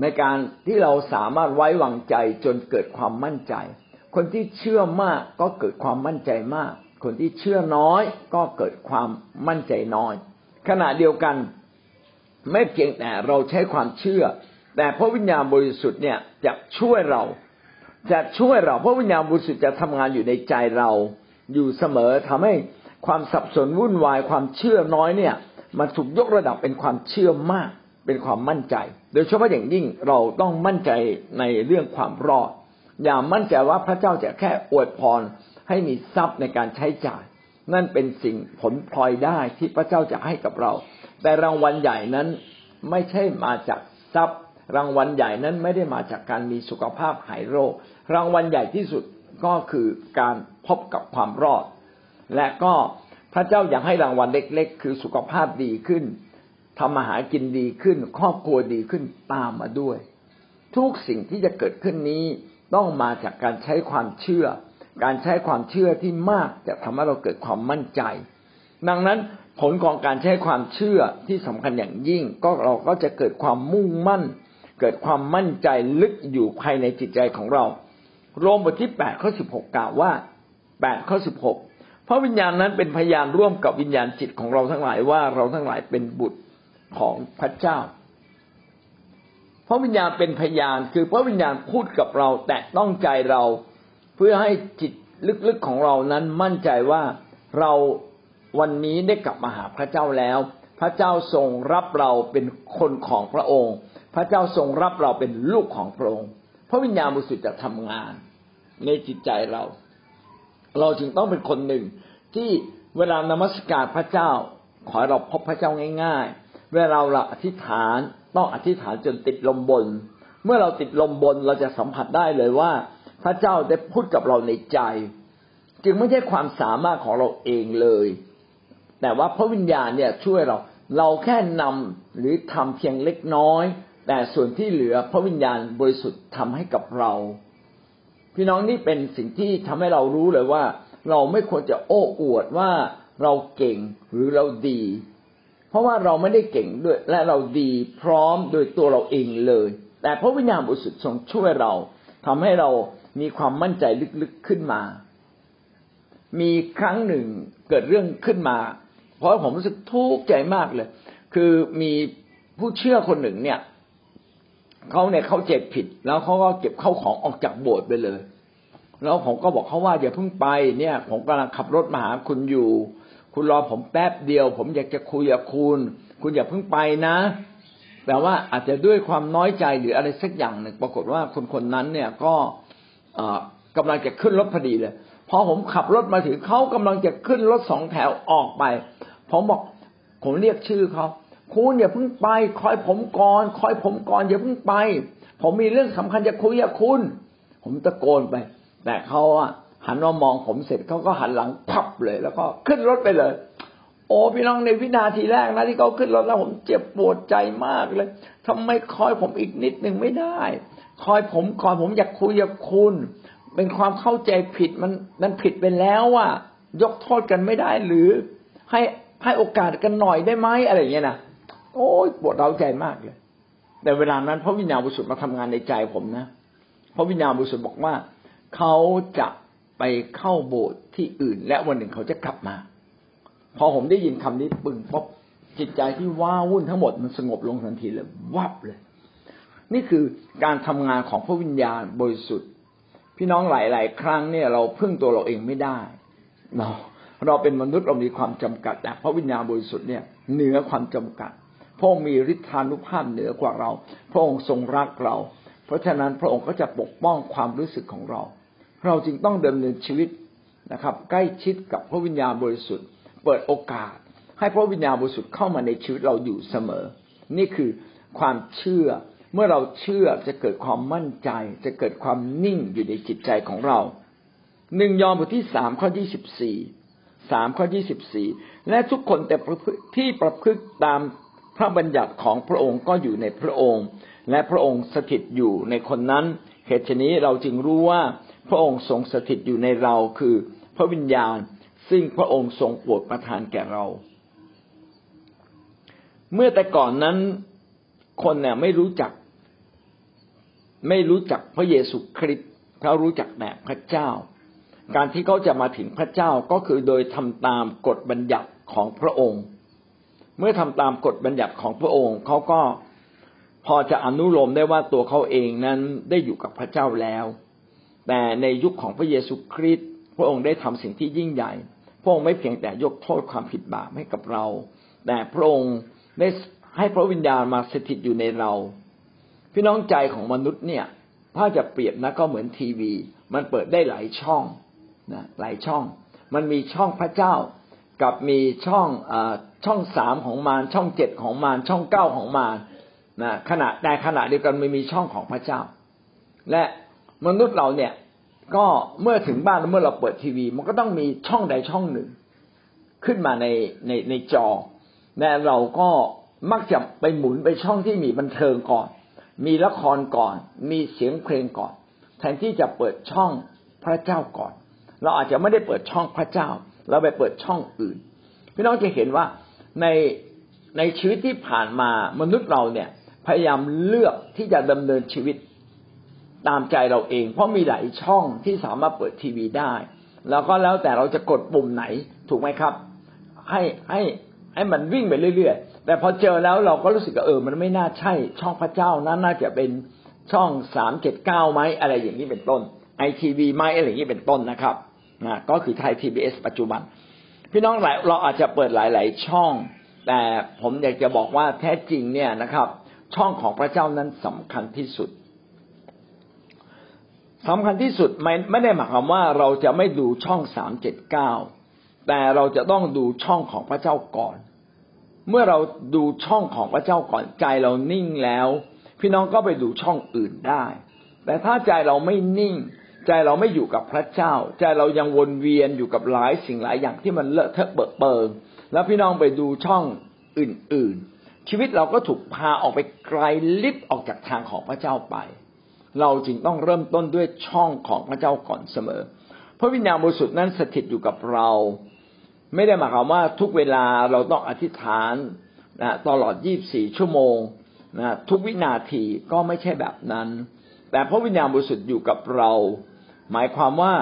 ในการที่เราสามารถไว้วางใจจนเกิดความมั่นใจคนที่เชื่อมากก็เกิดความมั่นใจมากคนที่เชื่อน้อยก็เกิดความมั่นใจน้อยขณะเดียวกันไม่เพียงแต่เราใช้ความเชื่อแต่พระวิญญาณบริสุทธิ์เนี่ยจะช่วยเราจะช่วยเราพระวิญญาณบริสุทธิ์จะทำงานอยู่ในใจเราอยู่เสมอทำให้ความสับสนวุ่นวายความเชื่อน้อยเนี่ยมันถูกยกระดับเป็นความเชื่อมากเป็นความมั่นใจโดยเฉพาะอย่างยิ่งเราต้องมั่นใจในเรื่องความรอดอย่ามั่นใจว่าพระเจ้าจะแค่อวยพรให้มีทรัพย์ในการใช้จ่ายนั่นเป็นสิ่งผลพลอยได้ที่พระเจ้าจะให้กับเราแต่รางวัลใหญ่นั้นไม่ใช่มาจากทรัพย์รางวัลใหญ่นั้นไม่ได้มาจากการมีสุขภาพหายโรครางวัลใหญ่ที่สุดก็คือการพบกับความรอดและก็พระเจ้าอยากให้รางวัลเล็กๆคือสุขภาพดีขึ้นทำมาหากินดีขึ้นครอบครัวดีขึ้นตามมาด้วยทุกสิ่งที่จะเกิดขึ้นนี้ ต้องมาจากการใช้ความเชื่อการใช้ความเชื่อที่มากจะทำให้เราเกิดความมั่นใจดังนั้นผลของการใช้ความเชื่อที่สำคัญอย่างยิ่งก็เราก็จะเกิดความมุ่งมั่นเกิดความมั่นใจลึกอยู่ภายในจิตใจของเราโรมบทที่แปดข้อสิบหกกล่าวว่าแปดข้อสิบหกเพราะวิญญาณนั้นเป็นพยานร่วมกับวิญญาณจิตของเราทั้งหลายว่าเราทั้งหลายเป็นบุตรของพระเจ้าเพราะวิญญาณเป็นพยานคือพระวิญญาณพูดกับเราแตะต้องใจเราเพื่อให้จิตลึกๆของเรานั้นมั่นใจว่าเราวันนี้ได้กลับมาหาพระเจ้าแล้วพระเจ้าทรงรับเราเป็นคนของพระองค์พระเจ้าทรงรับเราเป็นลูกของพระองค์พระวิญญาณบริสุทธิ์จะทำงานในจิตใจเราเราจึงต้องเป็นคนหนึ่งที่เวลานมัสการพระเจ้าขอเราพบพระเจ้าง่ายๆเวลาเราอธิษฐานต้องอธิษฐานจนติดลมบนเมื่อเราติดลมบนเราจะสัมผัสได้เลยว่าพระเจ้าได้พูดกับเราในใจจึงไม่ใช่ความสามารถของเราเองเลยแต่ว่าพระวิญญาณเนี่ยช่วยเราเราแค่นำหรือทำเพียงเล็กน้อยแต่ส่วนที่เหลือพระวิญญาณบริสุทธิ์ทำให้กับเราพี่น้องนี่เป็นสิ่งที่ทำให้เรารู้เลยว่าเราไม่ควรจะโอ้อวดว่าเราเก่งหรือเราดีเพราะว่าเราไม่ได้เก่งด้วยและเราดีพร้อมโดยตัวเราเองเลยแต่พระวิญญาณบริสุทธิ์ทรงช่วยเราทำให้เรามีความมั่นใจลึกๆขึ้นมามีครั้งหนึ่งเกิดเรื่องขึ้นมาเพราะผมรู้สึกทุกข์ใจมากเลยคือมีผู้เชื่อคนหนึ่งเนี่ยเขาเนี่ยเขาเจ็บผิดแล้วเขาก็เก็บเข้าของออกจากโบสถ์ไปเลยแล้วผมก็บอกเขาว่าอย่าเพิ่งไปเนี่ยผมกำลังขับรถมาหาคุณอยู่คุณรอผมแป๊บเดียวผมอยากจะคุยกับคุณคุณอย่าเพิ่งไปนะแต่ว่าอาจจะด้วยความน้อยใจหรืออะไรสักอย่างหนึ่งปรากฏว่าคนคนนั้นเนี่ยก็กำลังจะขึ้นรถพอดีเลยพอผมขับรถมาถึงเขากำลังจะขึ้นรถสองแถวออกไปผมบอกผมเรียกชื่อเขาคุณอย่าเพิ่งไปคอยผมก่อนคอยผมก่อนอย่าเพิ่งไปผมมีเรื่องสำคัญจะคุยกับคุณผมตะโกนไปแต่เขาอะหันมามองผมเสร็จเขาก็หันหลังพับเลยแล้วก็ขึ้นรถไปเลยโอ้พี่น้องในวินาทีแรกนะที่เขาขึ้นรถแล้วผมเจ็บปวดใจมากเลยทำไมคอยผมอีกนิดนึงไม่ได้คอยผมก่อนผมอยากคุยกับคุณเป็นความเข้าใจผิดมันมันผิดไปแล้วอ่ะยกโทษกันไม่ได้หรือให้ให้โอกาสกันหน่อยได้ไหมอะไรอย่างเงี้ยนะโอ้ยปวดร้าวใจมากเลยแต่เวลานั้นพระวิญญาณบริสุทธิ์มาทำงานในใจผมนะพระวิญญาณบริสุทธิ์บอกว่าเขาจะไปเข้าโบสถ์ที่อื่นและวันหนึ่งเขาจะกลับมาพอผมได้ยินคำนี้ปึ้งป๊อบจิตใจที่ว้าวุ่นทั้งหมดมันสงบลงทันทีเลยวับเลยนี่คือการทำงานของพระวิญญาณบริสุทธิ์พี่น้องหลายๆครั้งเนี่ยเราพึ่งตัวเราเองไม่ได้เราเราเป็นมนุษย์เรามีความจำกัดแต่พระวิญญาณบริสุทธิ์เนี่ยเหนือความจำกัดพระองค์มีฤทธานุภาพเหนือกว่าเราพระองค์ทรงรักเราเพราะฉะนั้นพระองค์ก็จะปกป้องความรู้สึกของเราเราจึงต้องดำเนินชีวิตนะครับใกล้ชิดกับพระวิญญาณบริสุทธิ์เปิดโอกาสให้พระวิญญาณบริสุทธิ์เข้ามาในชีวิตเราอยู่เสมอนี่คือความเชื่อเมื่อเราเชื่อจะเกิดความมั่นใจจะเกิดความนิ่งอยู่ในจิตใจของเราหนึ่งยอห์นบทที่สามข้อที่สิบสี่ สามข้อที่สิบสี่และทุกคนแต่ที่ประพฤติตามพระบัญญัติของพระองค์ก็อยู่ในพระองค์และพระองค์สถิตอยู่ในคนนั้นเหตุฉะนี้เราจึงรู้ว่าพระองค์ทรงสถิตอยู่ในเราคือพระวิญญาณซึ่งพระองค์ทรงโปรดประทานแก่เราเมื่อแต่ก่อนนั้นคนเนี่ยไม่รู้จักไม่รู้จักพระเยซูคริสต์เขารู้จักแต่พระเจ้าการที่เขาจะมาถึงพระเจ้าก็คือโดยทำตามกฎบัญญัติของพระองค์เมื่อทำตามกฎบัญญัติของพระองค์เขาก็พอจะอนุโลมได้ว่าตัวเขาเองนั้นได้อยู่กับพระเจ้าแล้วแต่ในยุคของพระเยซูคริสต์พระองค์ได้ทำสิ่งที่ยิ่งใหญ่พระองค์ไม่เพียงแต่ยกโทษความผิดบาปให้กับเราแต่พระองค์ได้ให้พระวิญญาณมาสถิตอยู่ในเราพี่น้องใจของมนุษย์เนี่ยถ้าจะเปรียบนะก็เหมือนทีวีมันเปิดได้หลายช่องนะหลายช่องมันมีช่องพระเจ้ากับมีช่องอ่าช่องสามของมารช่องเจ็ดของมารช่องเก้าของมารนะขณะแต่ขณะเดียวกันมันมีช่องของพระเจ้าและมนุษย์เราเนี่ยก็เมื่อถึงบ้านเมื่อเราเปิดทีวีมันก็ต้องมีช่องใดช่องหนึ่งขึ้นมาในในในจอและเราก็มักจะไปหมุนไปช่องที่มีบันเทิงก่อนมีละครก่อนมีเสียงเพลงก่อน แทนที่จะเปิดช่องพระเจ้าก่อนเราอาจจะไม่ได้เปิดช่องพระเจ้าเราไปเปิดช่องอื่นพี่น้องจะเห็นว่าในในชีวิตที่ผ่านมามนุษย์เราเนี่ยพยายามเลือกที่จะดำเนินชีวิตตามใจเราเองเพราะมีหลายช่องที่สามารถเปิดทีวีได้แล้วก็แล้วแต่เราจะกดปุ่มไหนถูกไหมครับให้ให้ให้มันวิ่งไปเรื่อยๆแต่พอเจอแล้วเราก็รู้สึกว่าเออมันไม่น่าใช่ช่องพระเจ้านั้นน่าจะเป็นช่องสามเจ็ดเก้าไหมอะไรอย่างนี้เป็นต้น ไอ ที วี ไหมอะไรอย่างนี้เป็นต้นนะครับนะก็คือไทย พี บี เอส ปัจจุบันพี่น้องหลายเราอาจจะเปิดหลายๆช่องแต่ผมอยากจะบอกว่าแท้จริงเนี่ยนะครับช่องของพระเจ้านั้นสำคัญที่สุดสำคัญที่สุดไม่ไม่ได้หมายความว่าเราจะไม่ดูช่องสามเจ็ดเก้าแต่เราจะต้องดูช่องของพระเจ้าก่อนเมื่อเราดูช่องของพระเจ้าก่อนใจเรานิ่งแล้วพี่น้องก็ไปดูช่องอื่นได้แต่ถ้าใจเราไม่นิ่งใจเราไม่อยู่กับพระเจ้าใจเรายังวนเวียนอยู่กับหลายสิ่งหลายอย่างที่มันเลอะเทอะเบอะเบิงแล้วพี่น้องไปดูช่องอื่นๆชีวิตเราก็ถูกพาออกไปไกลลิบออกจากทางของพระเจ้าไปเราจึงต้องเริ่มต้นด้วยช่องของพระเจ้าก่อนเสมอพระวิญญาณบริสุทธิ์นั้นสถิตอยู่กับเราไม่ได้หมายความว่าทุกเวลาเราต้องอธิษฐานนะตลอดยี่สิบสี่ชั่วโมงนะทุกวินาทีก็ไม่ใช่แบบนั้นแต่พระวิญญาณบริสุทธิ์อยู่กับเราหมายความว่า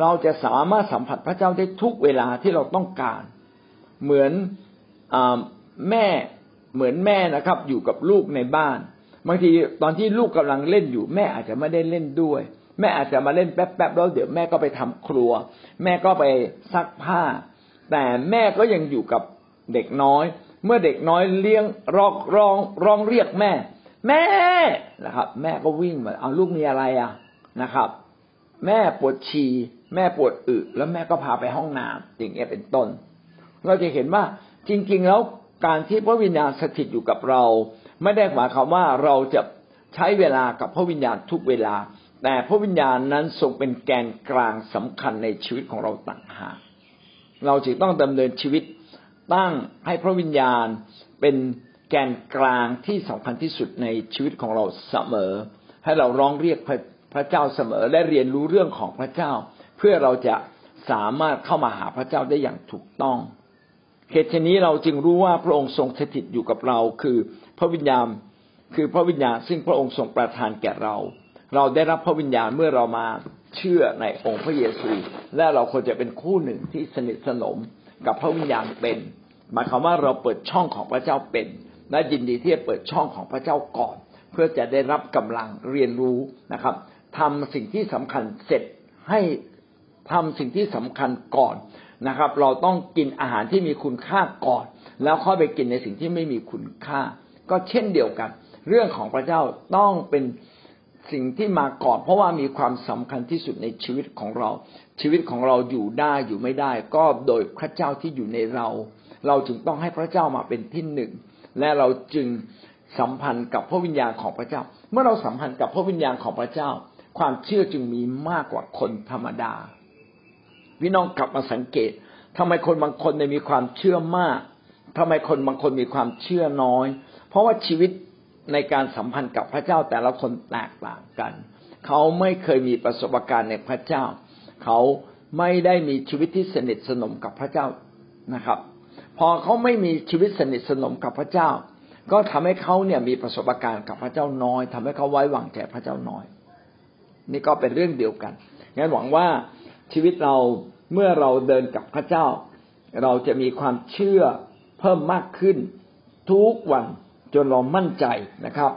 เราจะสามารถสัมผัสพระเจ้าได้ทุกเวลาที่เราต้องการเหมือนอ่าแม่เหมือนแม่นะครับอยู่กับลูกในบ้านบางทีตอนที่ลูกกำลังเล่นอยู่แม่อาจจะไม่ได้เล่นด้วยแม่อาจจะมาเล่นแป๊บๆแล้วเดี๋ยวแม่ก็ไปทำครัวแม่ก็ไปซักผ้าแต่แม่ก็ยังอยู่กับเด็กน้อยเมื่อเด็กน้อยเลี้ยงร้องร้องร้องเรียกแม่แม่นะครับแม่ก็วิ่งมาเอาลูกมีอะไรอ่ะนะครับแม่ปวดฉี่แม่ปวดอึแล้วแม่ก็พาไปห้องน้ำอย่างเงี้ยเป็นต้นเราจะเห็นว่าจริงๆแล้วการที่พระวิญญาณสถิตอยู่กับเราไม่ได้หมายความว่าเราจะใช้เวลากับพระวิญญาณทุกเวลาแต่พระวิญญาณนั้นทรงเป็นแกนกลางสำคัญในชีวิตของเราต่างหากเราจึงต้องดำเนินชีวิตตั้งให้พระวิญญาณเป็นแกนกลางที่สำคัญที่สุดในชีวิตของเราเสมอให้เราร้องเรียกพระพระเจ้าเสมอและเรียนรู้เรื่องของพระเจ้าเพื่อเราจะสามารถเข้ามาหาพระเจ้าได้อย่างถูกต้องเหตุนี้เราจึงรู้ว่าพระองค์ทรงสถิตอยู่กับเราคือพระวิญญาณคือพระวิญญาณซึ่งพระองค์ทรงประทานแก่เราเราได้รับพระวิญญาณเมื่อเรามาเชื่อในองค์พระเยซูและเราควรจะเป็นคู่หนึ่งที่สนิทสนมกับพระวิญญาณเป็นหมายความว่าเราเปิดช่องของพระเจ้าเป็นและยินดีที่จะเปิดช่องของพระเจ้าก่อนเพื่อจะได้รับกำลังเรียนรู้นะครับทำสิ่งที่สำคัญเสร็จให้ทำสิ่งที่สำคัญก่อนนะครับเราต้องกินอาหารที่มีคุณค่าก่อนแล้วค่อยไปกินในสิ่งที่ไม่มีคุณค่าก็เช่นเดียวกันเรื่องของพระเจ้าต้องเป็นสิ่งที่มาก่อนเพราะว่ามีความสำคัญที่สุดในชีวิตของเราชีวิตของเราอยู่ได้อยู่ไม่ได้ก็โดยพระเจ้าที่อยู่ในเราเราจึงต้องให้พระเจ้ามาเป็นที่หนึ่งและเราจึงสัมพันธ์กับพระวิญญาณของพระเจ้าเมื่อเราสัมพันธ์กับพระวิญญาณของพระเจ้าความเชื่อจึงมีมากกว่าคนธรรมดาพี่น้องกลับมาสังเกตทำไมคนบางคนมีความเชื่อมากทำไมคนบางคนมีความเชื่อน้อยเพราะว่าชีวิตในการสัมพันธ์กับพระเจ้าแต่ละคนแตกต่างกันเขาไม่เคยมีประสบการณ์ในพระเจ้าเขาไม่ได้มีชีวิตที่สนิทสนมกับพระเจ้านะครับพอเขาไม่มีชีวิตสนิทสนมกับพระเจ้าก็ทำให้เขาเนี่ยมีประสบการณ์กับพระเจ้าน้อยทำให้เขาไว้วางใจพระเจ้าน้อยนี่ก็เป็นเรื่องเดียวกันงั้นหวังว่าชีวิตเราเมื่อเราเดินกับพระเจ้าเราจะมีความเชื่อเพิ่มมากขึ้นทุกวันจนเรามั่นใจนะครับ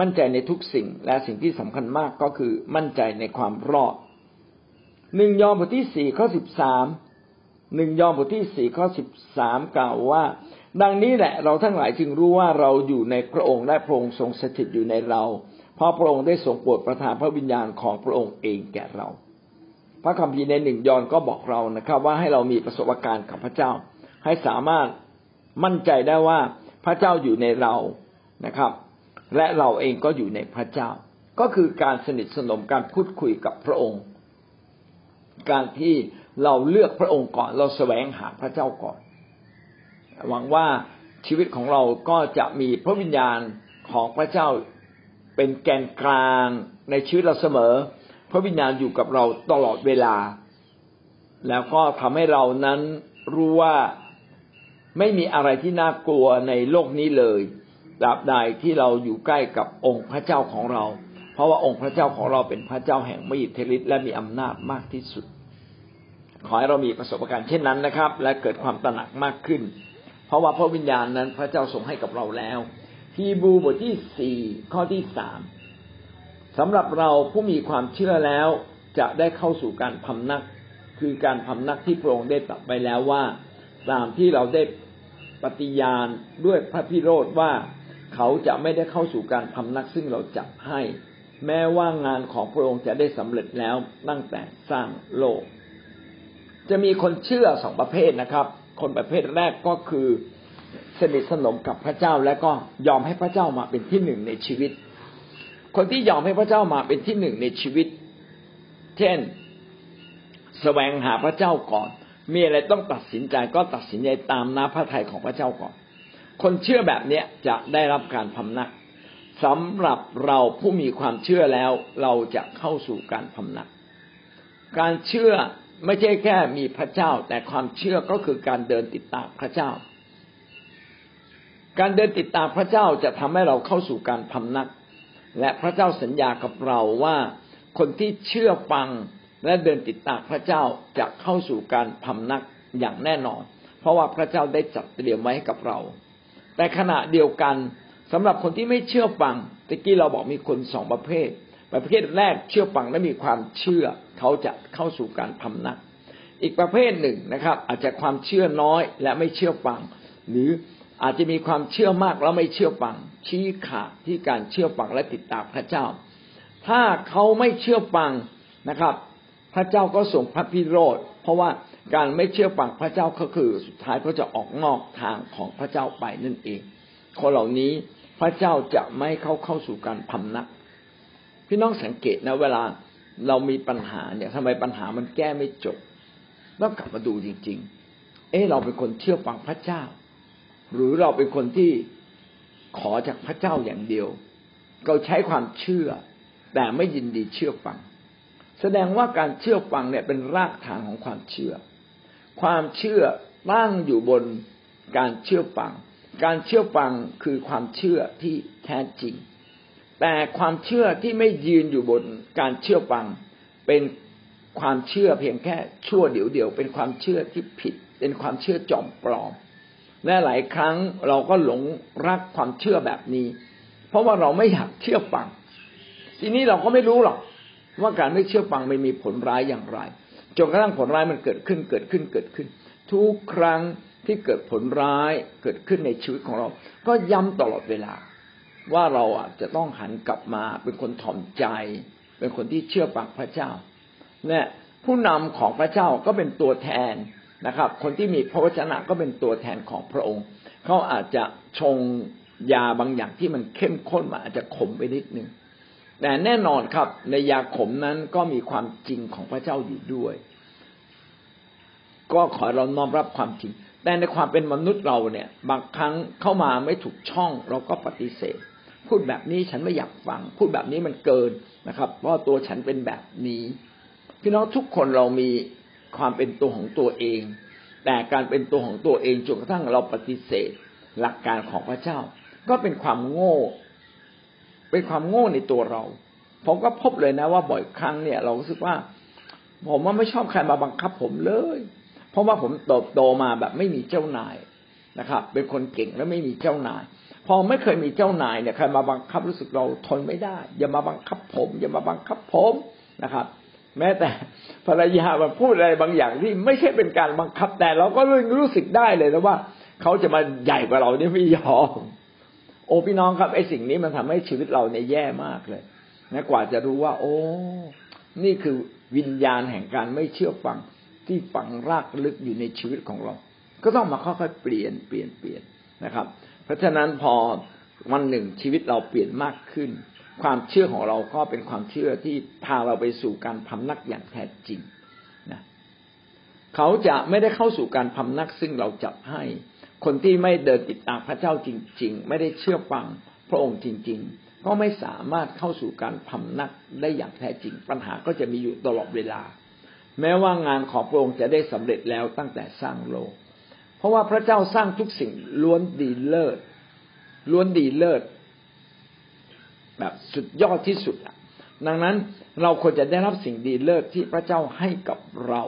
มั่นใจในทุกสิ่งและสิ่งที่สำคัญมากก็คือมั่นใจในความรอดหนึ่งยอห์นบทที่สี่ข้อสิบสาม หนึ่งยอห์นบทที่สี่ข้อสิบสามกล่าวว่าดังนี้แหละเราทั้งหลายจึงรู้ว่าเราอยู่ในพระองค์และพระองค์ทรงสถิตอยู่ในเราเพราะพระองค์ได้ทรงโปรดประทานพระวิญญาณของพระองค์เองแก่เราพระคัมภีร์ในหนึ่งยอห์นก็บอกเรานะครับว่าให้เรามีประสบการณ์กับพระเจ้าให้สามารถมั่นใจได้ว่าพระเจ้าอยู่ในเรานะครับและเราเองก็อยู่ในพระเจ้าก็คือการสนิทสนมการพูดคุยกับพระองค์การที่เราเลือกพระองค์ก่อนเราแสวงหาพระเจ้าก่อนหวังว่าชีวิตของเราก็จะมีพระวิญญาณของพระเจ้า เป็นแกนกลางในชีวิตเราเสมอพระวิญญาณอยู่กับเราตลอดเวลาแล้วก็ทำให้เรานั้นรู้ว่าไม่มีอะไรที่น่ากลัวในโลกนี้เลยตราบใดที่เราอยู่ใกล้กับองค์พระเจ้าของเราเพราะว่าองค์พระเจ้าของเราเป็นพระเจ้าแห่งอิทธิฤทธิ์และมีอำนาจมากที่สุดขอให้เรามีประสบการณ์เช่นนั้นนะครับและเกิดความตระหนักมากขึ้นเพราะว่าพระวิญญาณนั้นพระเจ้าทรงให้กับเราแล้วฮีบรูบทที่สี่ข้อที่สามสำหรับเราผู้มีความเชื่อแล้วจะได้เข้าสู่การพำนักคือการพำนักที่พระองค์ได้ตรัสไว้แล้วว่าตามที่เราได้ปฏิญาณด้วยพระพิโรธว่าเขาจะไม่ได้เข้าสู่การพำนักซึ่งเราจัดให้แม้ว่างานของพระองค์จะได้สำเร็จแล้วตั้งแต่สร้างโลกจะมีคนเชื่อสองประเภทนะครับคนประเภทแรกก็คือสนิทสนมกับพระเจ้าและก็ยอมให้พระเจ้ามาเป็นที่หนึ่งในชีวิตคนที่ยอมให้พระเจ้ามาเป็นที่หนึ่งในชีวิตเช่นแสวงหาพระเจ้าก่อนมีอะไรต้องตัดสินใจก็ตัดสินใจตามน้ำพระทัยของพระเจ้าก่อนคนเชื่อแบบนี้จะได้รับการพำนักสำหรับเราผู้มีความเชื่อแล้วเราจะเข้าสู่การพำนักการเชื่อไม่ใช่แค่มีพระเจ้าแต่ความเชื่อก็คือการเดินติดตามพระเจ้าการเดินติดตามพระเจ้าจะทำให้เราเข้าสู่การพำนักและพระเจ้าสัญญากับเราว่าคนที่เชื่อฟังและเดินติดตามพระเจ้าจะเข้าสู่การพำนักอย่างแน่นอนเพราะว่าพระเจ้าได้จัดเตรียมไว้ให้กับเราแต่ขณะเดียวกันสำหรับคนที่ไม่เชื่อฟังตะกี้เราบอกมีคนสองประเภทประเภทแรกเชื่อฟังและมีความเชื่อเขาจะเข้าสู่การพำนักอีกประเภทหนึ่งนะครับอาจจะความเชื่อน้อยและไม่เชื่อฟังหรืออาจจะมีความเชื่อมากแล้วไม่เชื่อฟังชี้ขาดที่การเชื่อฟังและติดตามพระเจ้าถ้าเขาไม่เชื่อฟังนะครับพระเจ้าก็ส่งพระพิโรธเพราะว่าการไม่เชื่อฟังพระเจ้าก็คือสุดท้ายก็จะออกนอกทางของพระเจ้าไปนั่นเองคนเหล่านี้พระเจ้าจะไม่เข้าเข้าสู่การพำนักพี่น้องสังเกตนะเวลาเรามีปัญหาเนี่ยทำไมปัญหามันแก้ไม่จบต้องกลับมาดูจริงๆเอ๊ะเราเป็นคนเชื่อฟังพระเจ้าหรือเราเป็นคนที่ขอจากพระเจ้าอย่างเดียวเราใช้ความเชื่อแต่ไม่ยินดีเชื่อฟังแสดงว่าการเชื่อฟังเนี่ยเป็นรากฐานของความเชื่อความเชื่อตั้งอยู่บนการเชื่อฟังการเชื่อฟังคือความเชื่อที่แท้จริงแต่ความเชื่อที่ไม่ยืนอยู่บนการเชื่อฟังเป็นความเชื่อเพียงแค่ชั่วเดี๋ยวเดียวเป็นความเชื่อที่ผิดเป็นความเชื่อจอมปลอมและหลายครั้งเราก็หลงรักความเชื่อแบบนี้เพราะว่าเราไม่อยากเชื่อฟังทีนี้เราก็ไม่รู้หรอกว่าการไม่เชื่อฟังมันมีผลร้ายอย่างไรจนกระทั่งผลร้ายมันเกิดขึ้นเกิดขึ้นเกิดขึ้นทุกครั้งที่เกิดผลร้ายเกิดขึ้นในชีวิตของเราก็ย้ำตลอดเวลาว่าเราอาจจะต้องหันกลับมาเป็นคนถ่อมใจเป็นคนที่เชื่อฟังพระเจ้าและผู้นำของพระเจ้าก็เป็นตัวแทนนะครับคนที่มีพระวจนะก็เป็นตัวแทนของพระองค์เขาอาจจะชงยาบางอย่างที่มันเข้มข้นมาอาจจะขมไปนิดนึงแต่แน่นอนครับในยาขมนั้นก็มีความจริงของพระเจ้าอยู่ด้วยก็ขอเราน้อมรับความจริงแต่ในความเป็นมนุษย์เราเนี่ยบางครั้งเข้ามาไม่ถูกช่องเราก็ปฏิเสธพูดแบบนี้ฉันไม่อยากฟังพูดแบบนี้มันเกินนะครับเพราะตัวฉันเป็นแบบนี้พี่น้องทุกคนเรามีความเป็นตัวของตัวเองแต่การเป็นตัวของตัวเองจนกระทั่งเราปฏิเสธหลักการของพระเจ้าก็เป็นความโง่เป็นความโง่ในตัวเราผมก็พบเลยนะว่าบ่อยครั้งเนี่ยเรารู้สึกว่าผมว่าไม่ชอบใครมาบังคับผมเลยเพราะว่าผมเติบโตมาแบบไม่มีเจ้านายนะครับเป็นคนเก่งและไม่มีเจ้านายพอไม่เคยมีเจ้านายเนี่ยใครมาบังคับรู้สึกเราทนไม่ได้อย่ามาบังคับผมอย่ามาบังคับผมนะครับแม้แต่ภรรยามันพูดอะไรบางอย่างที่ไม่ใช่เป็นการบังคับแต่เราก็รู้สึกได้เลยนะว่าเขาจะมาใหญ่กว่าเราเนี่ยไม่ยอมโอ้พี่น้องครับไอ้สิ่งนี้มันทำให้ชีวิตเราเนี่ยแย่มากเลยนะกว่าจะรู้ว่าโอ้นี่คือวิญญาณแห่งการไม่เชื่อฟังที่ฝังรากลึกอยู่ในชีวิตของเราก็ต้องมาค่อยๆเปลี่ยนเปลี่ยนเปลี่ยนนะครับเพราะฉะนั้นพอวันหนึ่งชีวิตเราเปลี่ยนมากขึ้นความเชื่อของเราก็เป็นความเชื่อที่พาเราไปสู่การพำนักอย่างแท้จริงนะเขาจะไม่ได้เข้าสู่การพำนักซึ่งเราจัดให้คนที่ไม่เดินติดตามพระเจ้าจริงๆไม่ได้เชื่อฟัง พระองค์จริงๆก็ไม่สามารถเข้าสู่การพำนักได้อย่างแท้จริงปัญหาก็จะมีอยู่ตลอดเวลาแม้ว่างานของพระองค์จะได้สำเร็จแล้วตั้งแต่สร้างโลกเพราะว่าพระเจ้าสร้างทุกสิ่งล้วนดีเลิศล้วนดีเลิศแบบสุดยอดที่สุดดังนั้นเราควรจะได้รับสิ่งดีเลิศที่พระเจ้าให้กับเรา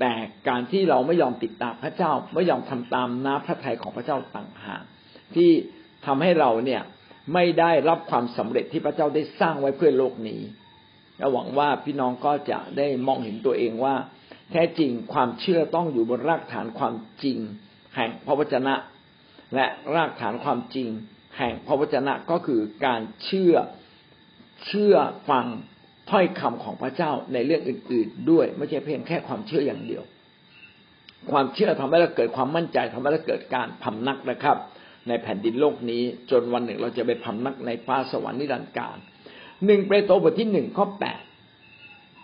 แต่การที่เราไม่ยอมติดตามพระเจ้าไม่ยอมทำตามน้ำพระทัยของพระเจ้าต่างหากที่ทำให้เราเนี่ยไม่ได้รับความสำเร็จที่พระเจ้าได้สร้างไว้เพื่อโลกนี้หวังว่าพี่น้องก็จะได้มองเห็นตัวเองว่าแท้จริงความเชื่อต้องอยู่บนรากฐานความจริงแห่งพระวจนะและรากฐานความจริงแห่งพระวจนะก็คือการเชื่อเชื่อฟังถ้อยคำของพระเจ้าในเรื่องอื่นๆด้วยไม่ใช่เพียงแค่ความเชื่ออย่างเดียวความเชื่อทำให้เราเกิดความมั่นใจทำให้เราเกิดการพำนักนะครับในแผ่นดินโลกนี้จนวันหนึ่งเราจะไปพำนักในฟ้าสวรรค์นิรันดร์กาลหนึ่งเปโตรบทที่หนึ่งข้อแปด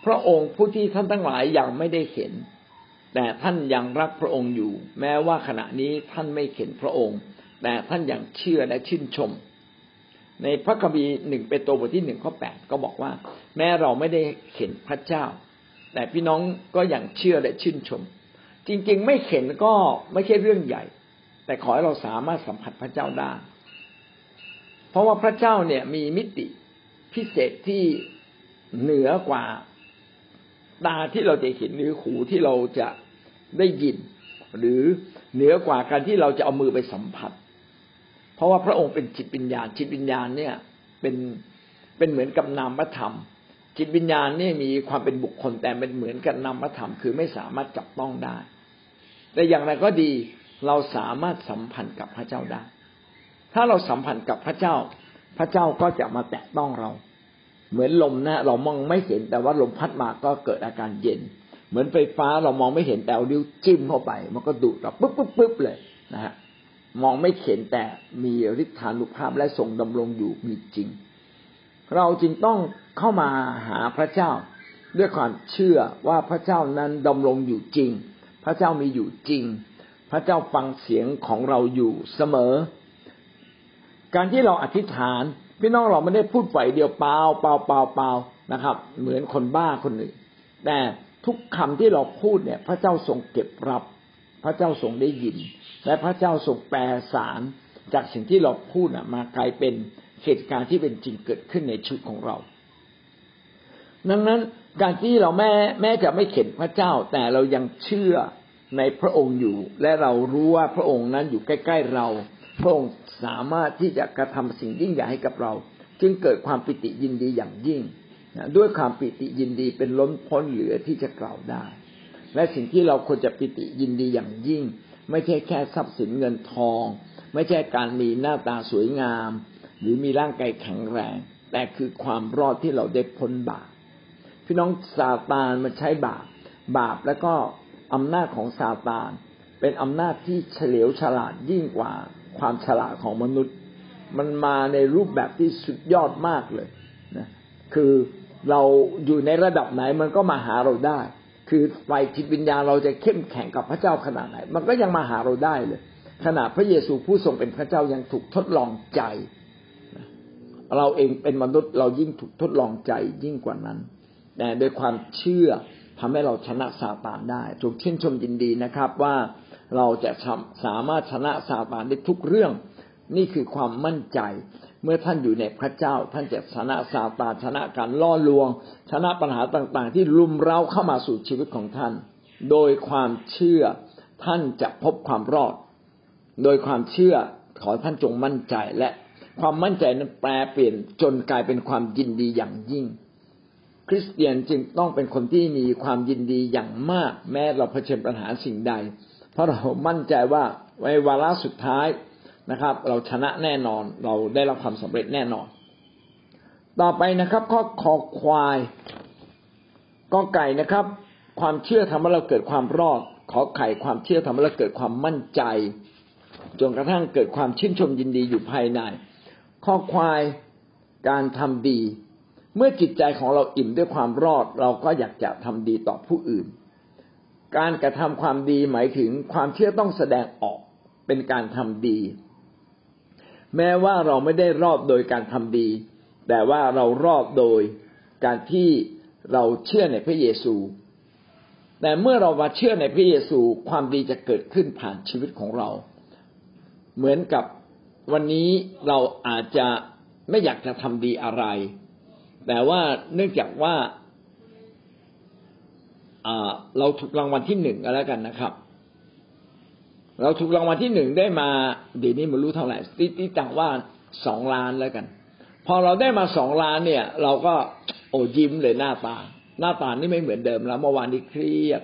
พระองค์ผู้ที่ท่านทั้งหลายยังไม่ได้เห็นแต่ท่านยังรักพระองค์อยู่แม้ว่าขณะนี้ท่านไม่เห็นพระองค์แต่ท่านยังเชื่อและชื่นชมในพระคัมภีร์หนึ่งเปโตรบทที่หนึ่งข้อแปดก็บอกว่าแม้เราไม่ได้เห็นพระเจ้าแต่พี่น้องก็ยังเชื่อและชื่นชมจริงๆไม่เห็นก็ไม่ใช่เรื่องใหญ่แต่ขอให้เราสามารถสัมผัสพระเจ้าได้เพราะว่าพระเจ้าเนี่ยมีมิติพิเศษที่เหนือกว่าตาที่เราจะเห็นหรือหูที่เราจะได้ยินหรือเหนือกว่าการที่เราจะเอามือไปสัมผัสเพราะว่าพระองค์เป็นจิตวิญญาณจิตวิญญาณเนี่ยเป็นเป็นเหมือนกับนามธรรมจิตวิญญาณเนี่ยมีความเป็นบุคคลแต่เป็นเหมือนกับนามธรรมคือไม่สามารถจับต้องได้แต่อย่างไรก็ดีเราสามารถสัมพันธ์กับพระเจ้าได้ถ้าเราสัมพันธ์กับพระเจ้าพระเจ้าก็จะมาแตะต้องเราเหมือนลมนะเรามองไม่เห็นแต่ว่าลมพัดมาก็เกิดอาการเย็นเหมือนไฟฟ้าเรามองไม่เห็นแต่เอานิ้วจิ้มเข้าไปมันก็ดูดเราปุ๊บปุ๊บปุ๊บเลยนะฮะมองไม่เห็นแต่มีฤทธานุภาพและทรงดำรงอยู่มีจริงเราจึงต้องเข้ามาหาพระเจ้าด้วยความเชื่อว่าพระเจ้านั้นดำรงอยู่จริงพระเจ้ามีอยู่จริงพระเจ้าฟังเสียงของเราอยู่เสมอการที่เราอธิษฐานพี่น้องเราไม่ได้พูดฝ่ายเดียวเปล่าเปล่าเปล่าเปล่านะครับเหมือนคนบ้าคนหนึ่งแต่ทุกคำที่เราพูดเนี่ยพระเจ้าทรงเก็บรับพระเจ้าทรงได้ยินและพระเจ้าทรงแปลสารจากสิ่งที่เราพูดมากลายเป็นเหตุการณ์ที่เป็นจริงเกิดขึ้นในชีวิตของเราดังนั้นการที่เราแม้แม้จะไม่เห็นพระเจ้าแต่เรายังเชื่อในพระองค์อยู่และเรารู้ว่าพระองค์นั้นอยู่ใกล้ๆเราพระองค์สามารถที่จะกระทำสิ่งยิ่งใหญ่ให้กับเราจึงเกิดความปิติยินดีอย่างยิ่งนะด้วยความปิติยินดีเป็นล้นพ้นเหลือที่จะกล่าวได้และสิ่งที่เราควรจะปิติยินดีอย่างยิ่งไม่ใช่แค่ทรัพย์สินเงินทองไม่ใช่การมีหน้าตาสวยงามหรือมีร่างกายแข็งแรงแต่คือความรอดที่เราได้พ้นบาปพี่น้องซาตานมันใช้บาปบาปแล้วก็อำนาจของซาตานเป็นอำนาจที่เฉลียวฉลาดยิ่งกว่าความฉลาดของมนุษย์มันมาในรูปแบบที่สุดยอดมากเลยนะคือเราอยู่ในระดับไหนมันก็มาหาเราได้คือฝ่ายจิตวิญญาณเราจะเข้มแข็งกับพระเจ้าขนาดไหนมันก็ยังมาหาเราได้เลยขนาดพระเยซูผู้ทรงเป็นพระเจ้ายังถูกทดลองใจเราเองเป็นมนุษย์เรายิ่งถูกทดลองใจยิ่งกว่านั้นแต่โดยความเชื่อทำให้เราชนะซาตานได้จงชื่นชมยินดีนะครับว่าเราจะสามารถชนะซาตานได้ทุกเรื่องนี่คือความมั่นใจเมื่อท่านอยู่ในพระเจ้าท่านจะชนะซาตานชนะการล่อลวงชนะปัญหาต่างๆที่รุมเร้าเข้ามาสู่ชีวิตของท่านโดยความเชื่อท่านจะพบความรอดโดยความเชื่อขอท่านจงมั่นใจและความมั่นใจนั้นแปลเปลี่ยนจนกลายเป็นความยินดีอย่างยิ่งคริสเตียนจึงต้องเป็นคนที่มีความยินดีอย่างมากแม้เราเผชิญปัญหาสิ่งใดเพราะเรามั่นใจว่าในวาระสุดท้ายนะครับเราชนะแน่นอนเราได้รับความสำเร็จแน่นอนต่อไปนะครับข้อคอควายกอไก่นะครับความเชื่อทำให้เราเกิดความรอดขอไข่ความเชื่อทำให้เราเกิดความมั่นใจจนกระทั่งเกิดความชื่นชมยินดีอยู่ภายในข้อควายการทำดีเมื่อจิตใจของเราอิ่มด้วยความรอดเราก็อยากจะทำดีต่อผู้อื่นการกระทำความดีหมายถึงความเชื่อต้องแสดงออกเป็นการทำดี แม้ว่าเราไม่ได้รอดโดยการทำดีแต่ว่าเรารอดโดยการที่เราเชื่อในพระเยซูแต่เมื่อเรามาเชื่อในพระเยซูความดีจะเกิดขึ้นผ่านชีวิตของเราเหมือนกับวันนี้เราอาจจะไม่อยากจะทำดีอะไรแต่ว่าเนื่องจากว่าเราถูกรางวัลที่หนึ่งก็แล้วกันนะครับเราถูกรางวัลที่หนึ่งได้มาเดี๋ยวนี้ไม่รู้เท่าไหร่ติ๊ดๆต่างว่าสองล้านแล้วกันพอเราได้มาสองล้านเนี่ยเราก็โอ้ยิ้มเลยหน้าตาหน้าตานี่ไม่เหมือนเดิมแล้วเมื่อวานนี้เครียด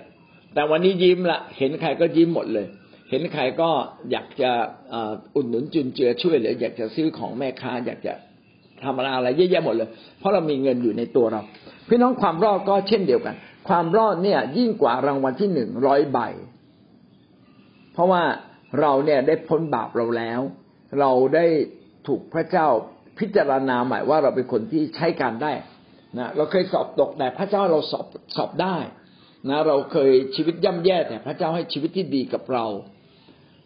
แต่วันนี้ยิ้มละเห็นใครก็ยิ้มหมดเลยเห็นใครก็อยากจะอุดหนุนจุนเจือช่วยเหลืออยากจะซื้อของแม่ค้าอยากจะทำอะไรเยอะแยะหมดเลยเพราะเรามีเงินอยู่ในตัวเราพี่น้องความรอดก็เช่นเดียวกันความรอดเนี่ยยิ่งกว่ารางวัลที่หนึ่งร้อยใบเพราะว่าเราเนี่ยได้พ้นบาปเราแล้วเราได้ถูกพระเจ้าพิจารณาใหม่ว่าเราเป็นคนที่ใช้การได้นะเราเคยสอบตกแต่พระเจ้าเราสอบสอบได้นะเราเคยชีวิตย่ำแย่แต่พระเจ้าให้ชีวิตที่ดีกับเรา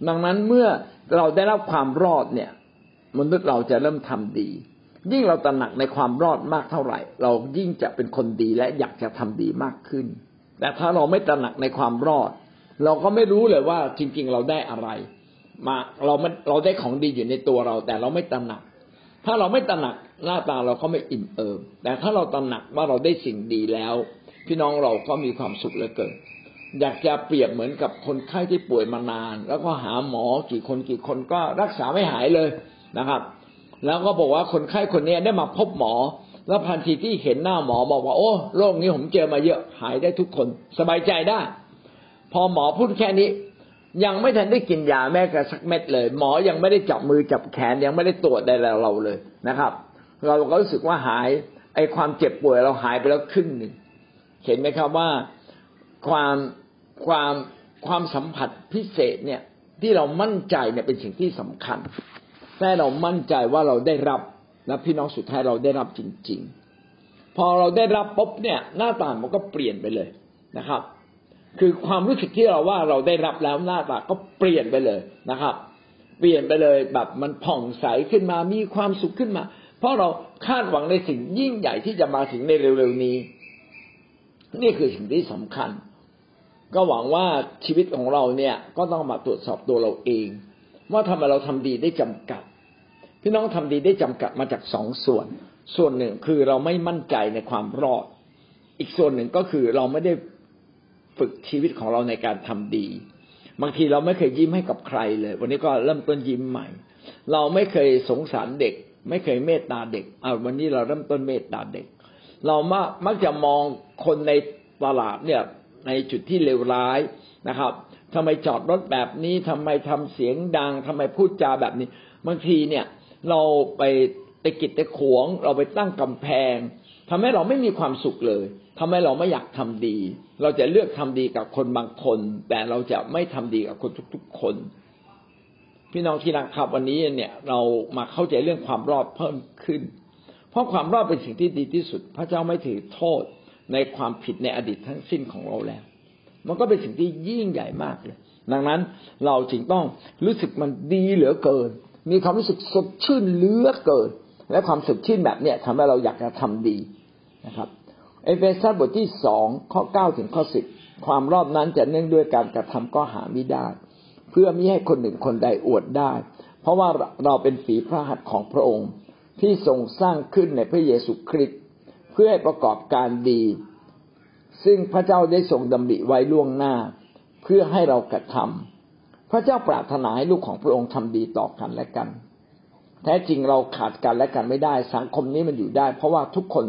ดังนั้นเมื่อเราได้รับความรอดเนี่ยมนุษย์เราจะเริ่มทำดียิ่งเราตระหนักในความรอดมากเท่าไหร่เรายิ่งจะเป็นคนดีและอยากจะทำดีมากขึ้นแต่ถ้าเราไม่ตระหนักในความรอดเราก็ไม่รู้เลยว่าจริงๆเราได้อะไรมาเราไม่เราได้ของดีอยู่ในตัวเราแต่เราไม่ตระหนักถ้าเราไม่ตระหนักหน้าตาเราก็ไม่อิ่มเอิบแต่ถ้าเราตระหนักว่าเราได้สิ่งดีแล้วพี่น้องเราก็มีความสุขเหลือเกินอยากจะเปรียบเหมือนกับคนไข้ที่ป่วยมานานแล้วก็หาหมอกี่คนกี่คนก็รักษาไม่หายเลยนะครับแล้วก็บอกว่าคนไข้คนนี้ได้มาพบหมอแล้วทันทีที่เห็นหน้าหมอบอกว่าโอ้โรคนี้ผมเจอมาเยอะหายได้ทุกคนสบายใจได้พอหมอพูดแค่นี้ยังไม่ทันได้กินยาแม้กระทั่งสักเม็ดเลยหมอยังไม่ได้จับมือจับแขนยังไม่ได้ตรวจใดๆเราเลยนะครับเราก็รู้สึกว่าหายไอ้ความเจ็บป่วยเราหายไปแล้วครึ่งนึงเห็นไหมครับว่าความความความสัมผัสพิเศษเนี่ยที่เรามั่นใจเนี่ยเป็นสิ่งที่สำคัญแต่เรามั่นใจว่าเราได้รับและพี่น้องสุดท้ายเราได้รับจริงๆพอเราได้รับปุ๊บเนี่ยหน้าตามันก็เปลี่ยนไปเลยนะครับคือความรู้สึกที่เราว่าเราได้รับแล้วหน้าตาก็เปลี่ยนไปเลยนะครับเปลี่ยนไปเลยแบบมันผ่องใสขึ้นมามีความสุขขึ้นมาเพราะเราคาดหวังในสิ่งยิ่งใหญ่ที่จะมาถึงในเร็วๆนี้นี่คือสิ่งที่สำคัญก็หวังว่าชีวิตของเราเนี่ยก็ต้องมาตรวจสอบตัวเราเองว่าทำไมเราทำดีได้จำกัดพี่น้องทำดีได้จำกัดมาจากสองส่วนส่วนหนึ่งคือเราไม่มั่นใจในความรอดอีกส่วนหนึ่งก็คือเราไม่ได้ฝึกชีวิตของเราในการทำดีบางทีเราไม่เคยยิ้มให้กับใครเลยวันนี้ก็เริ่มต้นยิ้มใหม่เราไม่เคยสงสารเด็กไม่เคยเมตตาเด็กเอาวันนี้เราเริ่มต้นเมตตาเด็กเรามักมักจะมองคนในตลาดเนี่ยในจุดที่เลวร้ายนะครับทำไมจอดรถแบบนี้ทำไมทำเสียงดังทำไมพูดจาแบบนี้บางทีเนี่ยเราไปตะกิดตะขวงเราไปตั้งกำแพงทำให้เราไม่มีความสุขเลยทำให้เราไม่อยากทำดีเราจะเลือกทำดีกับคนบางคนแต่เราจะไม่ทำดีกับคนทุกๆคนพี่น้องที่รักครับวันนี้เนี่ยเรามาเข้าใจเรื่องความรอดเพิ่มขึ้นเพราะความรอดเป็นสิ่งที่ดีที่สุดพระเจ้าไม่ถือโทษในความผิดในอดีตทั้งสิ้นของเราแล้วมันก็เป็นสิ่งที่ยิ่งใหญ่มากเลยดังนั้นเราจึงต้องรู้สึกมันดีเหลือเกินมีความรู้สึกสดชื่นเหลือเกินและความสดชื่นแบบเนี้ยทำให้เราอยากจะทำดีนะครับเอเฟซัสบทที่สองข้อเก้าถึงข้อสิบความรอดนั้นจะเนื่องด้วยการกระทำก็หามิได้เพื่อมิให้คนหนึ่งคนใดอวดได้เพราะว่าเราเป็นฝีพระหัตถ์ของพระองค์ที่ทรงสร้างขึ้นในพระเยซูคริสต์เพื่อให้ประกอบการดีซึ่งพระเจ้าได้ทรงดำริไว้ล่วงหน้าเพื่อให้เรากระทำพระเจ้าปรารถนาให้ลูกของพระองค์ทำดีต่อกันและกันแท้จริงเราขาดกันและกันไม่ได้สังคมนี้มันอยู่ได้เพราะว่าทุกคน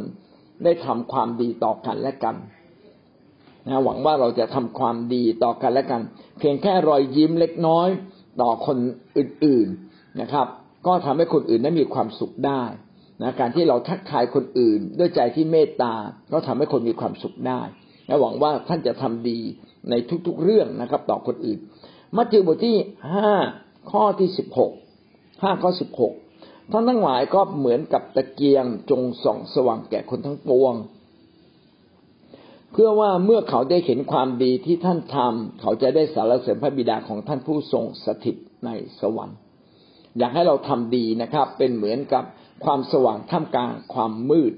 ได้ทำความดีต่อกันและกันนะหวังว่าเราจะทำความดีต่อกันและกันเพียงแค่รอยยิ้มเล็กน้อยต่อคนอื่นๆนะครับก็ทำให้คนอื่นได้มีความสุขได้นะการที่เราทักทายคนอื่นด้วยใจที่เมตตาก็ทำให้คนมีความสุขได้และหวังว่าท่านจะทำดีในทุกๆเรื่องนะครับต่อคนอื่นมัทธิวบทที่ห้าข้อที่สิบหก ห้าข้อสิบหกท่านทั้งหลายก็เหมือนกับตะเกียงจงส่องสว่างแก่คนทั้งปวงเพื่อว่าเมื่อเขาได้เห็นความดีที่ท่านทำเขาจะได้สรรเสริญพระบิดาของท่านผู้ทรงสถิตในสวรรค์ อยากให้เราทำดีนะครับเป็นเหมือนกับความสว่างท่ามกลางความมืด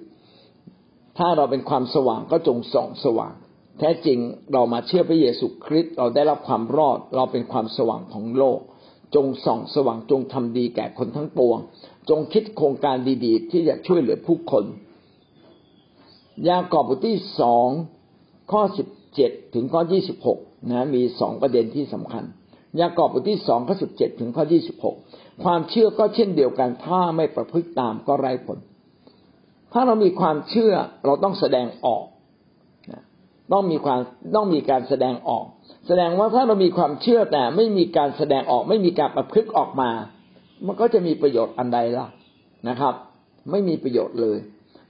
ถ้าเราเป็นความสว่างก็จงส่องสว่างแท้จริงเรามาเชื่อพระเยซูคริสต์เราได้รับความรอดเราเป็นความสว่างของโลกจงส่องสว่างจงทำดีแก่คนทั้งปวงจงคิดโครงการดีๆที่จะช่วยเหลือผู้คนยากอบบทที่สองข้อสิบเจ็ดถึงข้อยี่สิบหกนะมีสองประเด็นที่สำคัญยากอบบทที่สองข้อสิบเจ็ดถึงข้อยี่สิบหกความเชื่อก็เช่นเดียวกันถ้าไม่ประพฤติตามก็ไร้ผลถ้าเรามีความเชื่อเราต้องแสดงออกต้องมีความต้องมีการแสดงออกแสดงว่าถ้าเรามีความเชื่อแต่ไม่มีการแสดงออกไม่มีการประพฤติออกมามันก็จะมีประโยชน์อันใดล่ะนะครับไม่มีประโยชน์เลย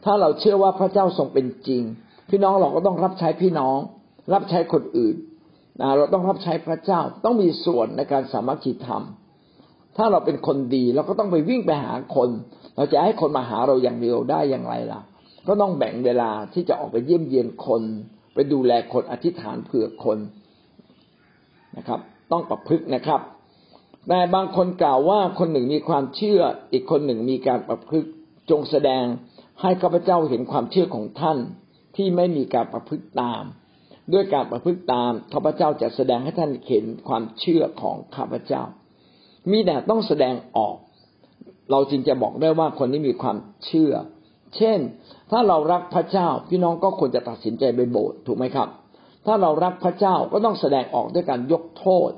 ถ้าเราเชื่อว่าพระเจ้าทรงเป็นจริงพี่น้องเราก็ต้องรับใช้พี่น้องรับใช้คนอื่นเราต้องรับใช้พระเจ้าต้องมีส่วนในการสามัคคีธรรมถ้าเราเป็นคนดีเราก็ต้องไปวิ่งไปหาคนเราจะให้คนมาหาเราอย่างเดียวได้อย่างไรล่ะก็ต้องแบ่งเวลาที่จะออกไปเยี่ยมเยียนคนไปดูแลคนอธิษฐานเผื่อคนนะครับต้องประพฤตินะครับแต่บางคนกล่าวว่าคนหนึ่งมีความเชื่ออีกคนหนึ่งมีการประพฤติจงแสดงให้ข้าพเจ้าเห็นความเชื่อของท่านที่ไม่มีการประพฤติตามด้วยการประพฤติตามข้าพเจ้าจะแสดงให้ท่านเห็นความเชื่อของข้าพเจ้ามีแต่ต้องแสดงออกเราจึงจะบอกได้ว่าคนนี้มีความเชื่อเช่นถ้าเรารักพระเจ้าพี่น้องก็ควรจะตัดสินใจไปโบสถ์ถูกไหมครับถ้าเรารักพระเจ้าก็ต้องแสดงออกด้วยการยกโทษ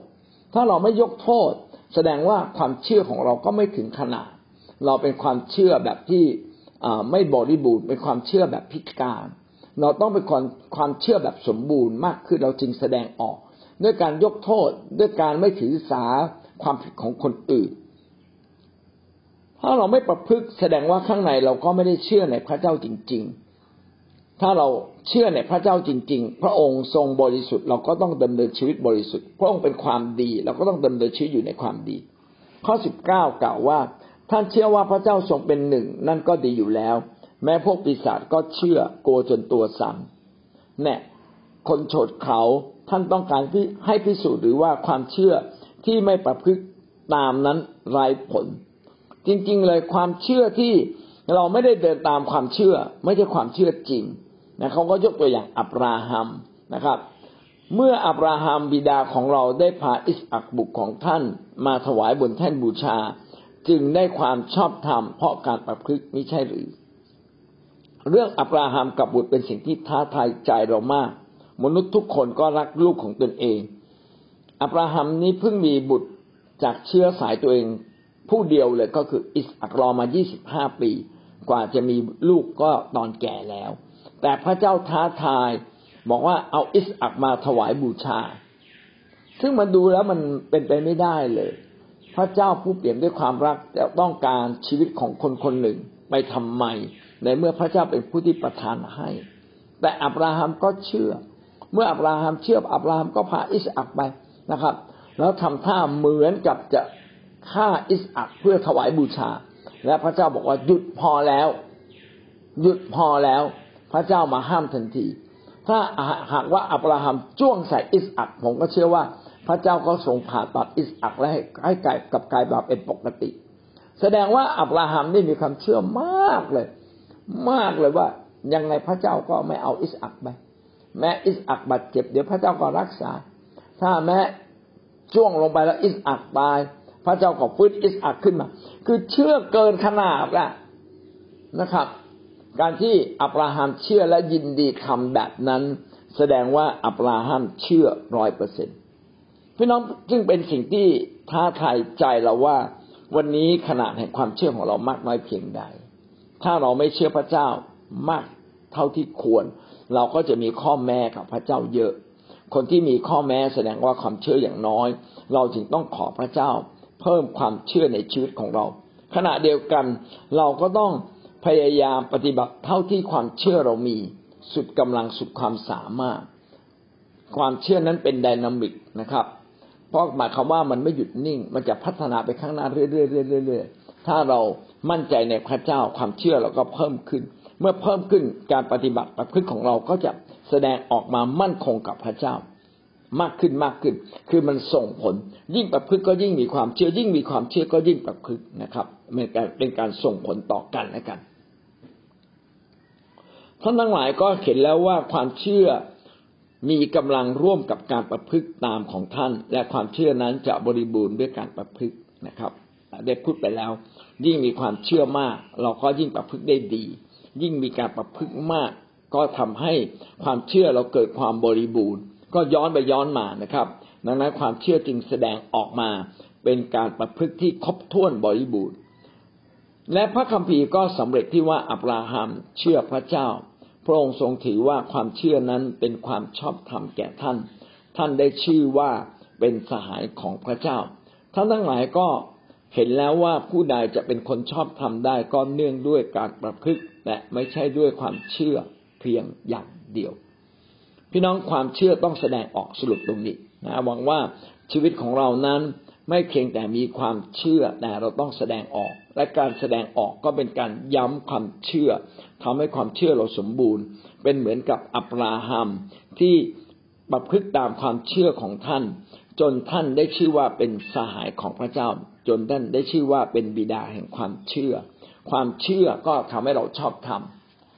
ถ้าเราไม่ยกโทษแสดงว่าความเชื่อของเราก็ไม่ถึงขนาดเราเป็นความเชื่อแบบที่ไม่บริบูรณ์เป็นความเชื่อแบบพิการเราต้องเป็นความความเชื่อแบบสมบูรณ์มากขึ้นเราจึงแสดงออกด้วยการยกโทษด้วยการไม่ถือสาความผิดของคนอื่นถ้าเราไม่ประพฤติแสดงว่าข้างในเราก็ไม่ได้เชื่อในพระเจ้าจริงๆถ้าเราเชื่อในพระเจ้าจริงๆพระองค์ทรงบริสุทธิ์เราก็ต้องดำเนินชีวิตบริสุทธิ์พระองค์เป็นความดีเราก็ต้องดำเนินชีวิตอยู่ในความดีข้อสิบเก้ากล่าวว่าท่านเชื่อว่าพระเจ้าทรงเป็นหนึ่งนั่นก็ดีอยู่แล้วแม้พวกปีศาจก็เชื่อกลัวจนตัวสั่นแน่คนโฉดเขาท่านต้องการที่ให้พิสูจน์หรือว่าความเชื่อที่ไม่ประพฤติตามนั้นไร้ผลจริงๆเลยความเชื่อที่เราไม่ได้เดินตามความเชื่อไม่ใช่ความเชื่อจริงนะเขาก็ยกตัวอย่างอับราฮัมนะครับเมื่ออับราฮัมบิดาของเราได้พาอิสอักบุตรของท่านมาถวายบนแท่นบูชาจึงได้ความชอบธรรมเพราะการประพฤติมิใช่หรือเรื่องอับราฮัมกับบุตรเป็นสิ่งที่ท้าทายใจเรามากมนุษย์ทุกคนก็รักลูกของตนเองอับราฮัมนี้เพิ่งมีบุตรจากเชื้อสายตัวเองผู้เดียวเลยก็คืออิสอักรอมายี่สิบห้าปีกว่าจะมีลูกก็ตอนแก่แล้วแต่พระเจ้าท้าทายบอกว่าเอาอิสอักมาถวายบูชาซึ่งมันดูแล้วมันเป็นไปไม่ได้เลยพระเจ้าผู้เปี่ยมด้วยความรักจะต้องการชีวิตของคนคนหนึ่งไปทำไมในเมื่อพระเจ้าเป็นผู้ที่ประทานให้แต่อับราฮัมก็เชื่อเมื่ออับราฮัมเชื่ออับราฮัมก็พาอิสอักไปนะครับแล้วทำท่าเหมือนกับจะฆ่าอิสอักเพื่อถวายบูชาและพระเจ้าบอกว่าหยุดพอแล้วหยุดพอแล้วพระเจ้ามาห้ามทันทีถ้าหากว่าอับราฮัมจ้วงใส่อิสอักผมก็เชื่อว่าพระเจ้าก็ทรงผ่าตัดอิสอักและให้กลายกับกลายมาเป็นปกติแสดงว่าอับราฮัมนี่มีความเชื่อมากเลยมากเลยว่ายังไงพระเจ้าก็ไม่เอาอิสอักไปแม้อิสอักบาดเจ็บเดี๋ยวพระเจ้าก็รักษาถ้าแม้จ้วงลงไปแล้วอิสอักตายพระเจ้าก็ฟื้นอิสอักขึ้นมาคือเชื่อเกินขนาดละนะครับการที่อับราฮัมเชื่อและยินดีทำแบบนั้นแสดงว่าอับราฮัมเชื่อ ร้อยเปอร์เซ็นต์ พี่น้องจึงเป็นสิ่งที่ท้าทายใจเราว่าวันนี้ขนาดแห่งความเชื่อของเรามากน้อยเพียงใดถ้าเราไม่เชื่อพระเจ้ามากเท่าที่ควรเราก็จะมีข้อแม้กับพระเจ้าเยอะคนที่มีข้อแม้แสดงว่าความเชื่ออย่างน้อยเราจึงต้องขอพระเจ้าเพิ่มความเชื่อในชีวิตของเราขณะเดียวกันเราก็ต้องพยายามปฏิบัติเท่าที่ความเชื่อเรามีสุดกำลังสุดความสามารถความเชื่อนั้นเป็นไดนามิกนะครับเพราะหมายความว่ามันไม่หยุดนิ่งมันจะพัฒนาไปข้างหน้าเรื่อยๆๆถ้าเรามั่นใจในพระเจ้าความเชื่อเราก็เพิ่มขึ้นเมื่อเพิ่มขึ้นการปฏิบัติประพฤติของเราก็จะแสดงออกมามั่นคงกับพระเจ้า มากขึ้นมากขึ้นคือมันส่งผลยิ่งประพฤติก็ยิ่งมีความเชื่อยิ่งมีความเชื่อก็ยิ่งประพฤตินะครับเป็นการเป็นการส่งผลต่อกันและกันท่านทั้งหลายก็เห็นแล้วว่าความเชื่อมีกำลังร่วมกับการประพฤติตามของท่านและความเชื่อนั้นจะบริบูรณ์ด้วยการประพฤตินะครับได้พูดไปแล้วยิ่งมีความเชื่อมากเราก็ยิ่งประพฤติได้ดียิ่งมีการประพฤติมากก็ทำให้ความเชื่อเราเกิดความบริบูรณ์ก็ย้อนไปย้อนมานะครับดังนั้นความเชื่อจึงแสดงออกมาเป็นการประพฤติที่ครบถ้วนบริบูรณ์และพระคัมภีร์ก็สำเร็จที่ว่าอับราฮัมเชื่อพระเจ้าพระองค์ทรงถือว่าความเชื่อนั้นเป็นความชอบธรรมแก่ท่านท่านได้ชื่อว่าเป็นสหายของพระเจ้าท่านทั้งหลายก็เห็นแล้วว่าผู้ใดจะเป็นคนชอบธรรมได้ก็เนื่องด้วยการประพฤติและไม่ใช่ด้วยความเชื่อเพียงอย่างเดียวพี่น้องความเชื่อต้องแสดงออกสรุปตรงนี้นะหวังว่าชีวิตของเรานั้นไม่เพียงแต่มีความเชื่อแต่เราต้องแสดงออกและการแสดงออกก็เป็นการย้ำความเชื่อทำให้ความเชื่อเราสมบูรณ์เป็นเหมือนกับอับราฮัมที่ประพฤติตามความเชื่อของท่านจนท่านได้ชื่อว่าเป็นสหายของพระเจ้าจนท่านได้ชื่อว่าเป็นบิดาแห่งความเชื่อความเชื่อก็ทำให้เราชอบธรรม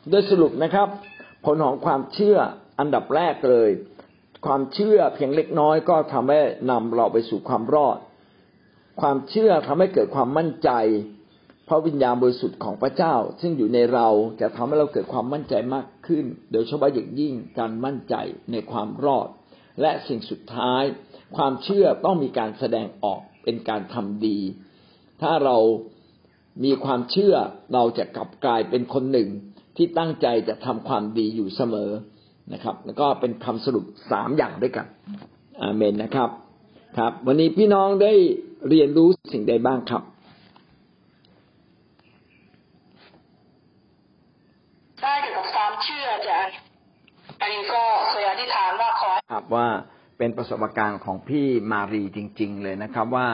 โดยสรุปนะครับผลของความเชื่ออันดับแรกเลยความเชื่อเพียงเล็กน้อยก็ทำให้นำเราไปสู่ความรอดความเชื่อทำให้เกิดความมั่นใจเพราะวิญญาณบริสุทธิ์ของพระเจ้าซึ่งอยู่ในเราจะทำให้เราเกิดความมั่นใจมากขึ้นโดยเฉพาะอย่างยิ่งการมั่นใจในความรอดและสิ่งสุดท้ายความเชื่อต้องมีการแสดงออกเป็นการทำดีถ้าเรามีความเชื่อเราจะกลับกลายเป็นคนหนึ่งที่ตั้งใจจะทำความดีอยู่เสมอนะครับแล้วก็เป็นคำสรุปสามอย่างด้วยกันอาเมนนะครับครับวันนี้พี่น้องได้เรียนรู้สิ่งใดบ้างครับได้เกี่ยวกับความเชื่อจ้ะอันนี้ก็เคยอธิษฐานว่าขอครับว่าเป็นประสบการณ์ของพี่มารีจริงๆเลยนะครับว่า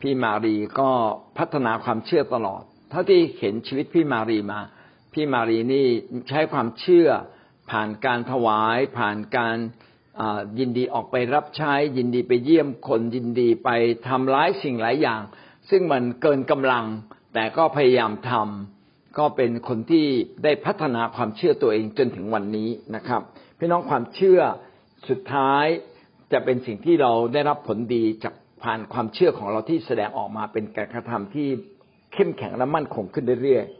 พี่มารีก็พัฒนาความเชื่อตลอดเท่าที่เห็นชีวิตพี่มารีมาพี่มารีนี่ใช้ความเชื่อผ่านการถวายผ่านการยินดีออกไปรับใช้ยินดีไปเยี่ยมคนยินดีไปทำหลายสิ่งหลายอย่างซึ่งมันเกินกำลังแต่ก็พยายามทำก็เป็นคนที่ได้พัฒนาความเชื่อตัวเองจนถึงวันนี้นะครับพี่น้องความเชื่อสุดท้ายจะเป็นสิ่งที่เราได้รับผลดีจากผ่านความเชื่อของเราที่แสดงออกมาเป็นการกระทำที่เข้มแข็งและมั่นคงขึ้นเรื่อยๆ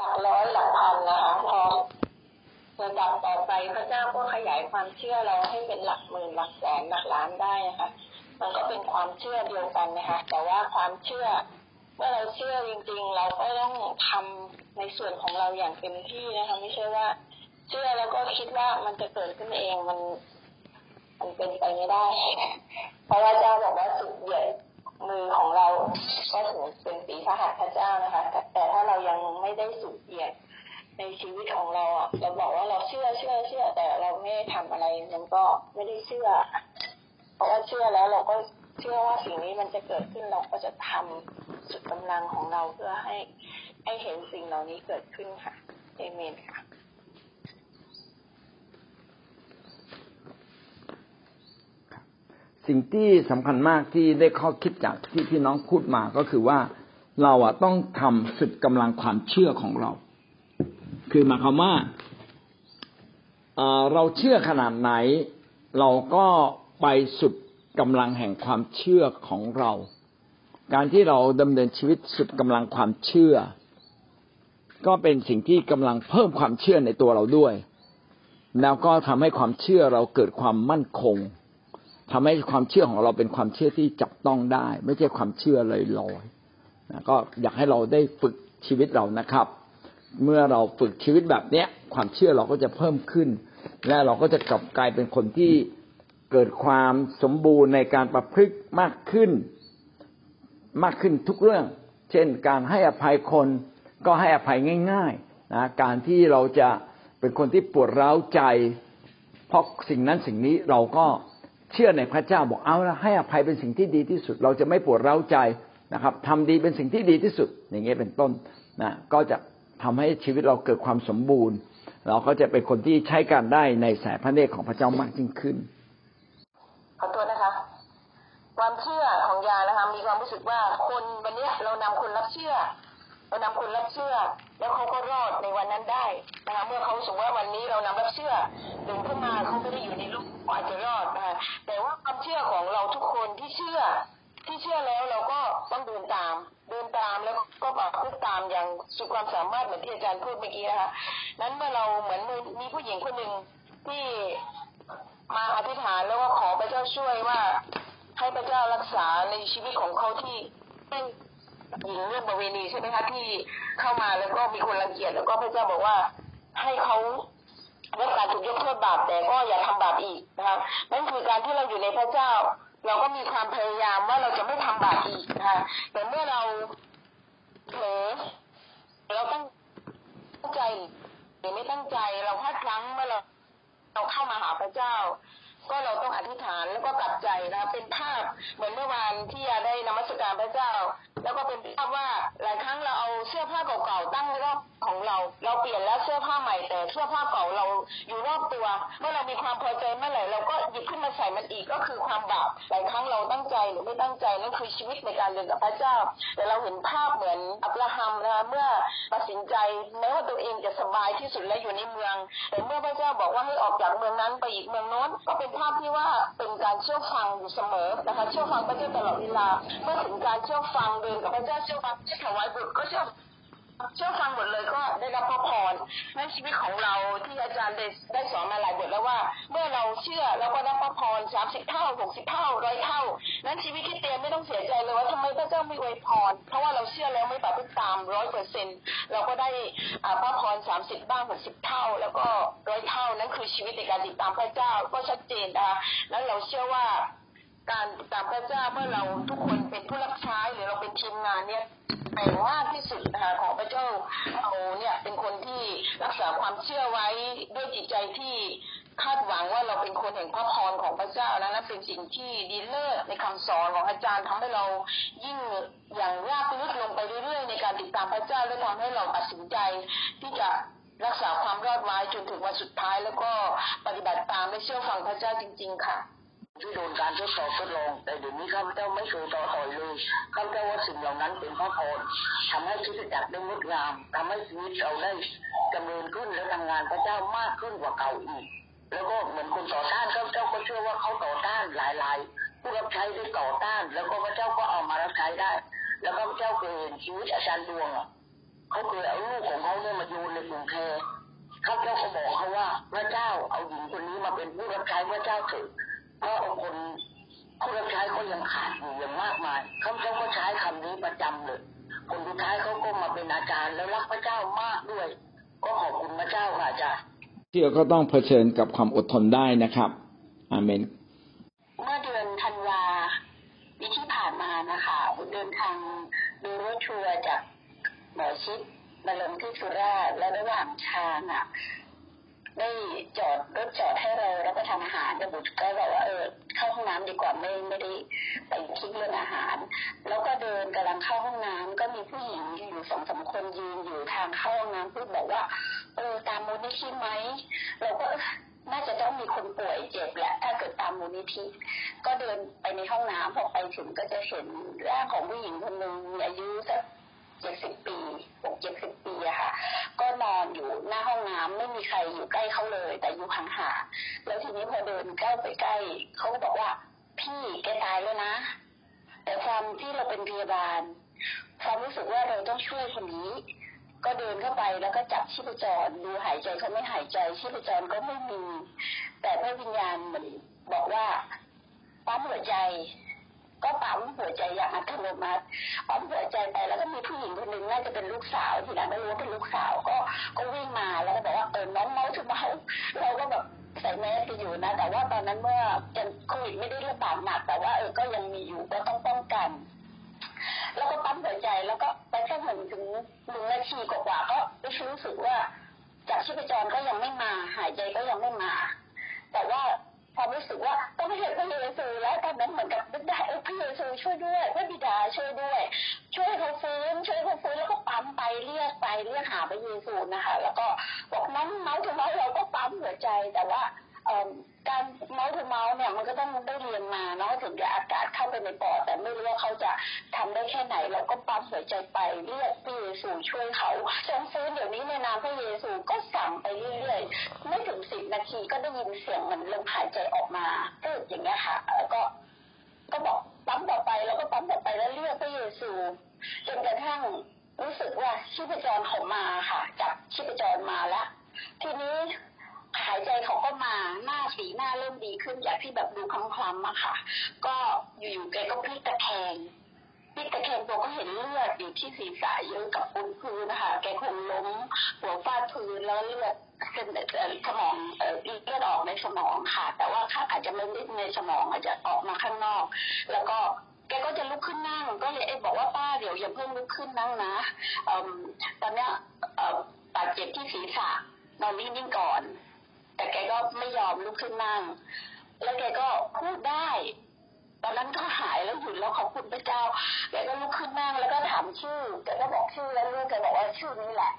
หลักร้อยหลักพันนะคะพอระดับต่อไปพระเจ้าก็ขยายความเชื่อเราให้เป็นหลักหมื่นหลักแสนหลักล้านได้นะคะมันก็เป็นความเชื่อเดียวกันนะคะแต่ว่าความเชื่อเมื่อเราเชื่อจริงๆเราก็ต้องทำในส่วนของเราอย่างเต็มที่นะคะไม่ใช่ว่าเชื่อแล้วก็คิดว่ามันจะเกิดขึ้นเองมันมันเป็นไปไม่ได้เพราะว่าเจ้าบอกว่าสุดเหยียดมือของเราก็ถือเป็นฝีพระหัตถ์พระเจ้านะคะแต่ถ้าเรายังไม่ได้สุดเหยียดในชีวิตของเราอ่ะเราบอกว่าเราเชื่อเชื่อเชื่อแต่เราไม่ทำอะไรมันก็ไม่ได้เชื่อเพราะว่าเชื่อแล้วเราก็เชื่อว่าสิ่งนี้มันจะเกิดขึ้นเราก็จะทำสุดกำลังของเราเพื่อให้ให้เห็นสิ่งเหล่านี้เกิดขึ้นค่ะเอเมนค่ะสิ่งที่สำคัญมากที่ได้ข้อคิดจากที่พี่น้องพูดมาก็คือว่าเราอ่ะต้องทำสุดกำลังความเชื่อของเราคือหมายความว่าเราเชื่อขนาดไหนเราก็ไปสุดกำลังแห่งความเชื่อของเราการที่เราดำเนินชีวิตสุดกำลังความเชื่อก็เป็นสิ่งที่กำลังเพิ่มความเชื่อในตัวเราด้วยแล้วก็ทำให้ความเชื่อเราเกิดความมั่นคงทำให้ความเชื่อของเราเป็นความเชื่อที่จับต้องได้ไม่ใช่ความเชื่อลอยๆนะก็อยากให้เราได้ฝึกชีวิตเรานะครับเมื่อเราฝึกชีวิตแบบนี้ความเชื่อเราก็จะเพิ่มขึ้นและเราก็จะกลับกลายเป็นคนที่เกิดความสมบูรณ์ในการประพฤติมากขึ้นมากขึ้นทุกเรื่องเช่นการให้อภัยคนก็ให้อภัยง่ายๆนะการที่เราจะเป็นคนที่ปวดร้าวใจเพราะสิ่งนั้นสิ่งนี้เราก็เชื่อในพระเจ้าบอกเอาละให้อภัยเป็นสิ่งที่ดีที่สุดเราจะไม่ปวดร้าวใจนะครับทำดีเป็นสิ่งที่ดีที่สุดอย่างเงี้ยเป็นต้นนะก็จะทำให้ชีวิตเราเกิดความสมบูรณ์เราก็จะเป็นคนที่ใช้การได้ในสายพระเนตรของพระเจ้ามากยิ่งขึ้น สึกว่าคนวันนี้เรานำคนรับเชื่อเรานำคนรับเชื่อแล้วเขาก็รอดในวันนั้นได้นะคะเมื่อเขาสมมติว่าวันนี้เรานำรับเชื่อดึงขึ้นมาเขาไม่ได้อยู่ในลูกอาจจะรอดนะคะแต่ว่าความเชื่อของเราทุกคนที่เชื่อที่เชื่อแล้วเราก็ต้องเดินตามเดินตามแล้วก็ปฏิบัติตามอย่างสุดความสามารถเหมือนที่อาจารย์พูดเมื่อกี้นะคะนั้นเมื่อเราเหมือนมีผู้หญิงคนหนึ่งที่มาอธิษฐานแล้วก็ขอพระเจ้าช่วยว่าให้พระเจ้ารักษาในชีวิตของเขาที่เป็นหญิงเรื่องประเวณีใช่ไหมคะที่เข้ามาแล้วก็มีคนรังเกียจแล้วก็พระเจ้าบอกว่าให้เขาลดการถูกยกโทษบาปแต่ก็อย่าทำบาปอีกนะคะนั่นคือการที่เราอยู่ในพระเจ้าเราก็มีความพยายามว่าเราจะไม่ทำบาปอีกนะคะแต่เมื่อเราเผลอเราตั้งใจหรือไม่ตั้งใจเราพลาดพลั้งเมื่อเราเราเข้ามาหาพระเจ้าก็เราต้องอธิษฐานแล้วก็กลับใจนะเป็นภาพเหมือนเมื่อวานที่ยาได้นมัสการพระเจ้าแล้วก็เป็นภาพว่าหลายครั้งเราเอาเสื้อผ้าเก่าๆตั้งรอบของเราเราเปลี่ยนแล้วเสื้อผ้าใหม่แต่เสื้อผ้าเก่าเราอยู่รอบตัวเมื่อเรามีความพอใจเมื่อไหร่เราก็หยิบขึ้นมาใส่มันอีกก็คือความบาปหลายครั้งเราตั้งใจหรือไม่ตั้งใจนั่นคือชีวิตในการเดินกับพระเจ้าแต่เราเห็นภาพเหมือนอับราฮัมนะคะเมื่อตัดสินใจแม้ว่าตัวเองจะสบายที่สุดและอยู่ในเมืองแต่เมื่อพระเจ้าบอกว่าให้ออกจากเมืองนั้นไปอีกเมืองโน้นก็เป็นภาพที่ว่าเป็นการเชื่อฟังอยู่เสมอนะคะเชื่อฟังพระเจ้าตลอดเวลาเมื่อถึงการเชื่อฟังเดินกับพระเจ้าเชื่อฟังที่ถวายบุตรก็เชื่อเชื่อฟังหมดเลยก็ได้รับพระพรในชีวิตของเราที่อาจารย์ได้ได้สอนมาหลายบทแล้วว่าเมื่อเราเชื่อเราก็ได้พระพรสามสิบเท่าหกสิบเท่าร้อยเท่านั้นชีวิตคริสเตียนไม่ต้องเสียใจเลยว่าทำไมพระเจ้าไม่อวยพรเพราะว่าเราเชื่อแล้วไม่ปฏิบัติตามร้อยเปอร์เซ็นต์เราก็ได้พระพรสามสิบบ้างหกสิบเท่าแล้วก็ร้อยเท่านั้นคือชีวิตในการติดตามพระเจ้าก็ชัดเจนนะคะนั้นเราเชื่อว่าการติดตามพระเจ้าเมื่อเราทุกคนเป็นผู้รับใช้หรือเราเป็นทีมงานเนี่ยแต่ว่าที่สุดนะคะของพระเจ้าเราเนี่ยเป็นคนที่รักษาความเชื่อไว้ด้วยจิตใจที่คาดหวังว่าเราเป็นคนแห่งพระพรของพระเจ้านั้นเป็นสิ่งที่ดีเลิศในคำสอนของอาจารย์ทำให้เรายิ่งอย่างรากลึกลงไปเรื่อยๆในการติดตามพระเจ้าและทำให้เราตัดสินใจที่จะรักษาความรอดไว้จนถึงวันสุดท้ายแล้วก็ปฏิบัติตามและเชื่อฟังพระเจ้าจริงๆค่ะที่โดนการทดสอบทดลองแต่เดี๋ยวนี้ข้าพเจ้าไม่เคยต่อต่อยเลยข้าพเจ้าว่าสิ่งเหล่านั้นเป็นพระพรทำให้ชีวิตจักรได้งดงามทำให้ชีวิตเราได้ดำเนินขึ้นและทำงานพระเจ้ามากขึ้นกว่าเก่าอีกแล้วก็เหมือนคนต่อต้านข้าพเจ้าก็เชื่อว่าเขาต่อต้านหลายๆผู้รับใช้ได้ต่อต้านแล้วก็พระเจ้าก็เอามารับใช้ได้แล้วข้าพเจ้าเคยเห็นชีวิตอาจารย์ดวงเขาเคยเอาลูกของเขาเนี่ยมาโยนในกรุงเทพข้าพเจ้าก็บอกเขาว่าพระเจ้าเอาหญิงคนนี้มาเป็นผู้รับใช้พระเจ้าเถิดเพราะคนผู้รับใช้เขายังขาดอยู่อย่างมากมายเขาเจ้าก็ใช้คำนี้ประจำเลยคนสุดท้ายเขาก็มาเป็นอาจารย์แล้วรักพระเจ้ามากด้วยก็ขอบคุณพระเจ้าค่ะอาจารย์เชื่อก็ต้องเผชิญกับความอดทนได้นะครับอาเมนเมื่อเดือนธันวาปีที่ผ่านมานะคะเดินทางดูรถทัวร์จากหมอชิดมาลงที่สุราษฎร์และระหว่างทางอ่ะได้จอดรถจอดให้เรารับประทานอาหารแล้วบุตรก็บอกว่าเออเข้าห้องน้ำดีกว่าไม่ไม่ได้ไปคิดเรื่องอาหารแล้วก็เดินกำลังเข้าห้องน้ำก็มีผู้หญิงอยู่สองสามคนยืนอยู่ทางเข้าห้องน้ำพูดบอกว่าเออตามมูลนิธิไหมเราก็น่าจะต้องมีคนป่วยเจ็บแหละถ้าเกิดตามมูลนิธิก็เดินไปในห้องน้ำพอไปถึงก็จะเห็นร่างของผู้หญิงคนหนึ่งอายุสักเจ็ดสิบปีหกเจ็ดสิบปีอะค่ะก็นอนอยู่หน้าห้องน้ำไม่มีใครอยู่ใกล้เขาเลยแต่อยู่ห่างๆแล้วทีนี้พอเดินใกล้ไปใกล้เขาก็บอกว่าพี่แกตายแล้วนะแต่ความที่เราเป็นพยาบาลความรู้สึกว่าเราต้องช่วยคนนี้ก็เดินเข้าไปแล้วก็จับชีพจรดูหายใจเขาไม่หายใจชีพจรก็ไม่มีแต่พระวิญญาณมันบอกว่าปั๊มหัวใจก็ปั๊มหัวใจอย่างอัตโนมัติปั๊มหัวใจไปแล้วก็มีผู้หญิงคนหนึ่งน่าจะเป็นลูกสาวที่หลังไม่รู้ว่าเป็นลูกสาวก็ก็วิ่งมาแล้วก็บอกว่าเออน้องเมาถึงเมาเราก็แบบใส่แมสไปอยู่นะแต่ว่าตอนนั้นเมื่อยังโควิดไม่ได้ระบาดหนักแต่ว่าเออก็ยังมีอยู่ก็ต้องป้องกันแล้วก็ปั๊มหัวใจแล้วก็ไปสักหนึ่งถึงหนึ่งนาทีกว่าก็รู้สึกว่าจากชีพจรก็ยังไม่มาหายใจก็ยังไม่มาแต่ว่าความรู้สึกว่าต้องเห็นพระเยซูแล้วตอนนั้นเหมือนกับได้ได้พระเยซูช่วยด้วยพระบิดาช่วยด้วยช่วยเขาฟื้นช่วยเขาฟื้นแล้วก็ปั๊มไปเรียกไปเรียกหาพระเยซูนะคะแล้วก็บอกน้องเมาถึงเมาเราก็ปั๊มหัวใจแต่ว่า การเมาส์ทูเมาส์เนี่ยมันก็ต้องได้เรียนมาเนาะถึงจะอากาศเข้าไปในปอดแต่ไม่รู้ว่าเขาจะทำได้แค่ไหนเราก็ปั๊มหัวใจไปเรียกพระเยซูช่วยเขาจนฟื้นเดี๋ยวนี้ในนามพระเยซูก็สั่งไปเรื่อยๆไม่ถึงสิบนาทีก็ได้ยินเสียงเหมือนลมหายใจออกมาตึ๊บอย่างเงี้ยค่ะแล้วก็ก็บอกปั๊มต่อไปแล้วก็ปั๊มต่อไปแล้วเรียกพระเยซูจนกระทั่งรู้สึกว่าชีพจรเขามาค่ะจับชีพจรมาแล้วทีนี้หายใจเขาก็มาหน้าสีหน้าเริ่มดีขึ้นจากที่แบบดูคล้ำๆอะค่ะก็อยู่ๆแกก็พลิกตะแคงพลิกตะแคงตัวก็เห็นเลือดอยู่ที่ศีรษะเยอะกับบนพื้นนะคะแกคงล้มหัวฟาดพื้นแล้วเลือดเส้นสมองเอ่อเลือดออกในสมองค่ะแต่ว่าข้างอาจจะไม่ได้ในสมองอาจจะออกมาข้างนอกแล้วก็แกก็จะลุกขึ้นนั่งก็เลยเอ๊ะบอกว่าป้าเดี๋ยวอย่าเพิ่งลุกขึ้นนั่งนะเอ่อตอนเนี้ยเอ่อบาดเจ็บที่ศีรษะนอนนิ่งๆก่อนแต่แกก็ไม่ยอมลุกขึ้นนั่งแล้วแกก็พูดได้ตอนนั้นก็หายแล้วหยุดแล้วขอบคุณพระเจ้าแกก็ลุกขึ้นนั่งแล้วก็ถามชื่อแกก็บอกชื่อแล้วลูกแกบอกว่าชื่อนี้แหละ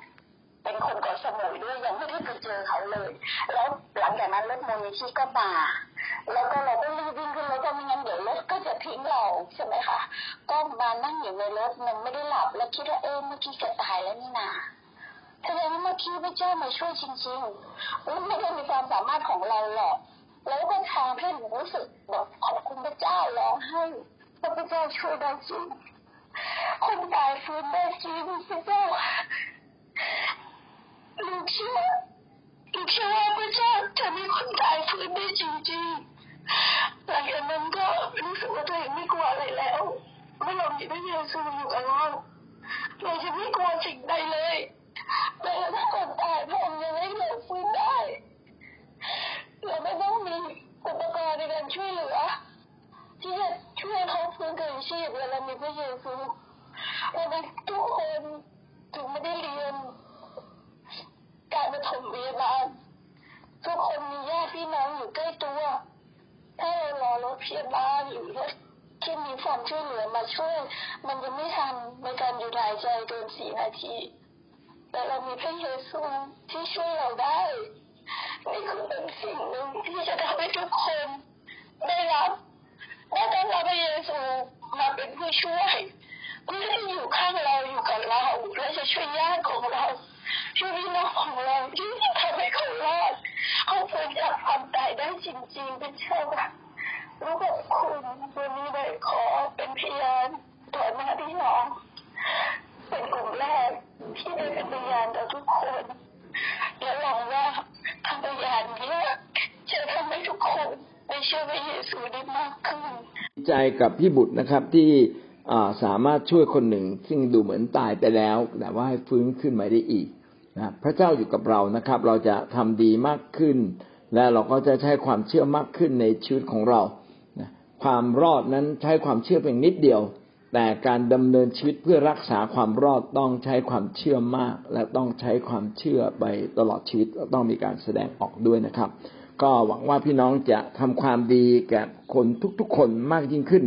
เป็นคนเกาะสมุยด้วยยังไม่ได้ไปเจอเขาเลยแล้วหลังจากนั้นรถมูลนิธิก็มาแล้วก็เราก็รีบวิ่งขึ้นรถก็ไม่งั้นเดี๋ยวรถก็จะทิ้งเราใช่ไหมคะก็มานั่งอยู่ในรถมันไม่ได้หลับแล้วคิดว่าเออเมื่อกี้จะตายแล้วนี่นาแสดงว่าเมื่อกี้พระเจ้ามาช่วยจริงๆมันไม่ได้มีความสามารถของเราหรอกแล้วก็ทางเพื่อนรู้สึกแบบขอบคุณพระเจ้าร้องไห้พระเจ้าช่วยได้จริงคนตายฟื้นได้จริงพระเจ้าลูกเชื่อลูกเชื่อว่าพระเจ้าจะมีคนตายฟื้นได้จริงๆหลังจากนั้นก็รู้สึกว่าตัวเองไม่กลัวอะไรแล้วเมื่อเรามีพระเยซูอยู่กับเราเราจะไม่กลัวสิ่งใดเลยแต่ถ้าคนตายพระองค์ยังให้เราฟื้นได้เราไม่ต้องมีอุปกรณ์ในการช่วยเหลือที่จะช่วยเขาฟื้นคืนชีพเรามีพระเยซูเราเป็นทุกคนถึงไม่ได้เรียนการปฐมพยาบาลทุกคนมีญาติพี่น้องอยู่ใกล้ตัวถ้าเรารอรถพยาบาลหรือรถที่มีความช่วยเหลือมาช่วยมันจะไม่ทันในการหยุดหายใจเกินสี่นาทีแต่เรามีพระเยซูที่ช่วยเราได้นี่คือเป็นสิ่งหนึ่งที่จะทำให้ทุกคนได้รับได้ต้องรับพระเยซูมาเป็นผู้ช่วยเพื่อให้อยู่ข้างเราอยู่กับเราและจะช่วยญาติของเราช่วยพี่น้องของเราที่ทำให้เขารอดเขาพ้นจากความตายได้จริงๆเป็นเชื่อว่ารู้กับคุณวันนี้ได้ขอเป็นพยานต่อหน้าพี่น้องเป็นกลุ่มแรกที่ได้เป็นพยานต่อทุกคนและหวังว่าคำพยานนี้จะทำให้ทุกคนได้เชื่อพระเยซูได้มากขึ้นดีใจกับพี่บุตรนะครับที่สามารถช่วยคนหนึ่งซึ่งดูเหมือนตายไปแล้วแต่ว่าให้ฟื้นขึ้นมาได้อีกนะพระเจ้าอยู่กับเรานะครับเราจะทำดีมากขึ้นและเราก็จะใช้ความเชื่อมากขึ้นในชีวิตของเรานะความรอดนั้นใช้ความเชื่อเพียงนิดเดียวแต่การดำเนินชีวิตเพื่อรักษาความรอดต้องใช้ความเชื่อมากและต้องใช้ความเชื่อไปตลอดชีวิตต้องมีการแสดงออกด้วยนะครับก็หวังว่าพี่น้องจะทำความดีแก่คนทุกๆคนมากยิ่งขึ้น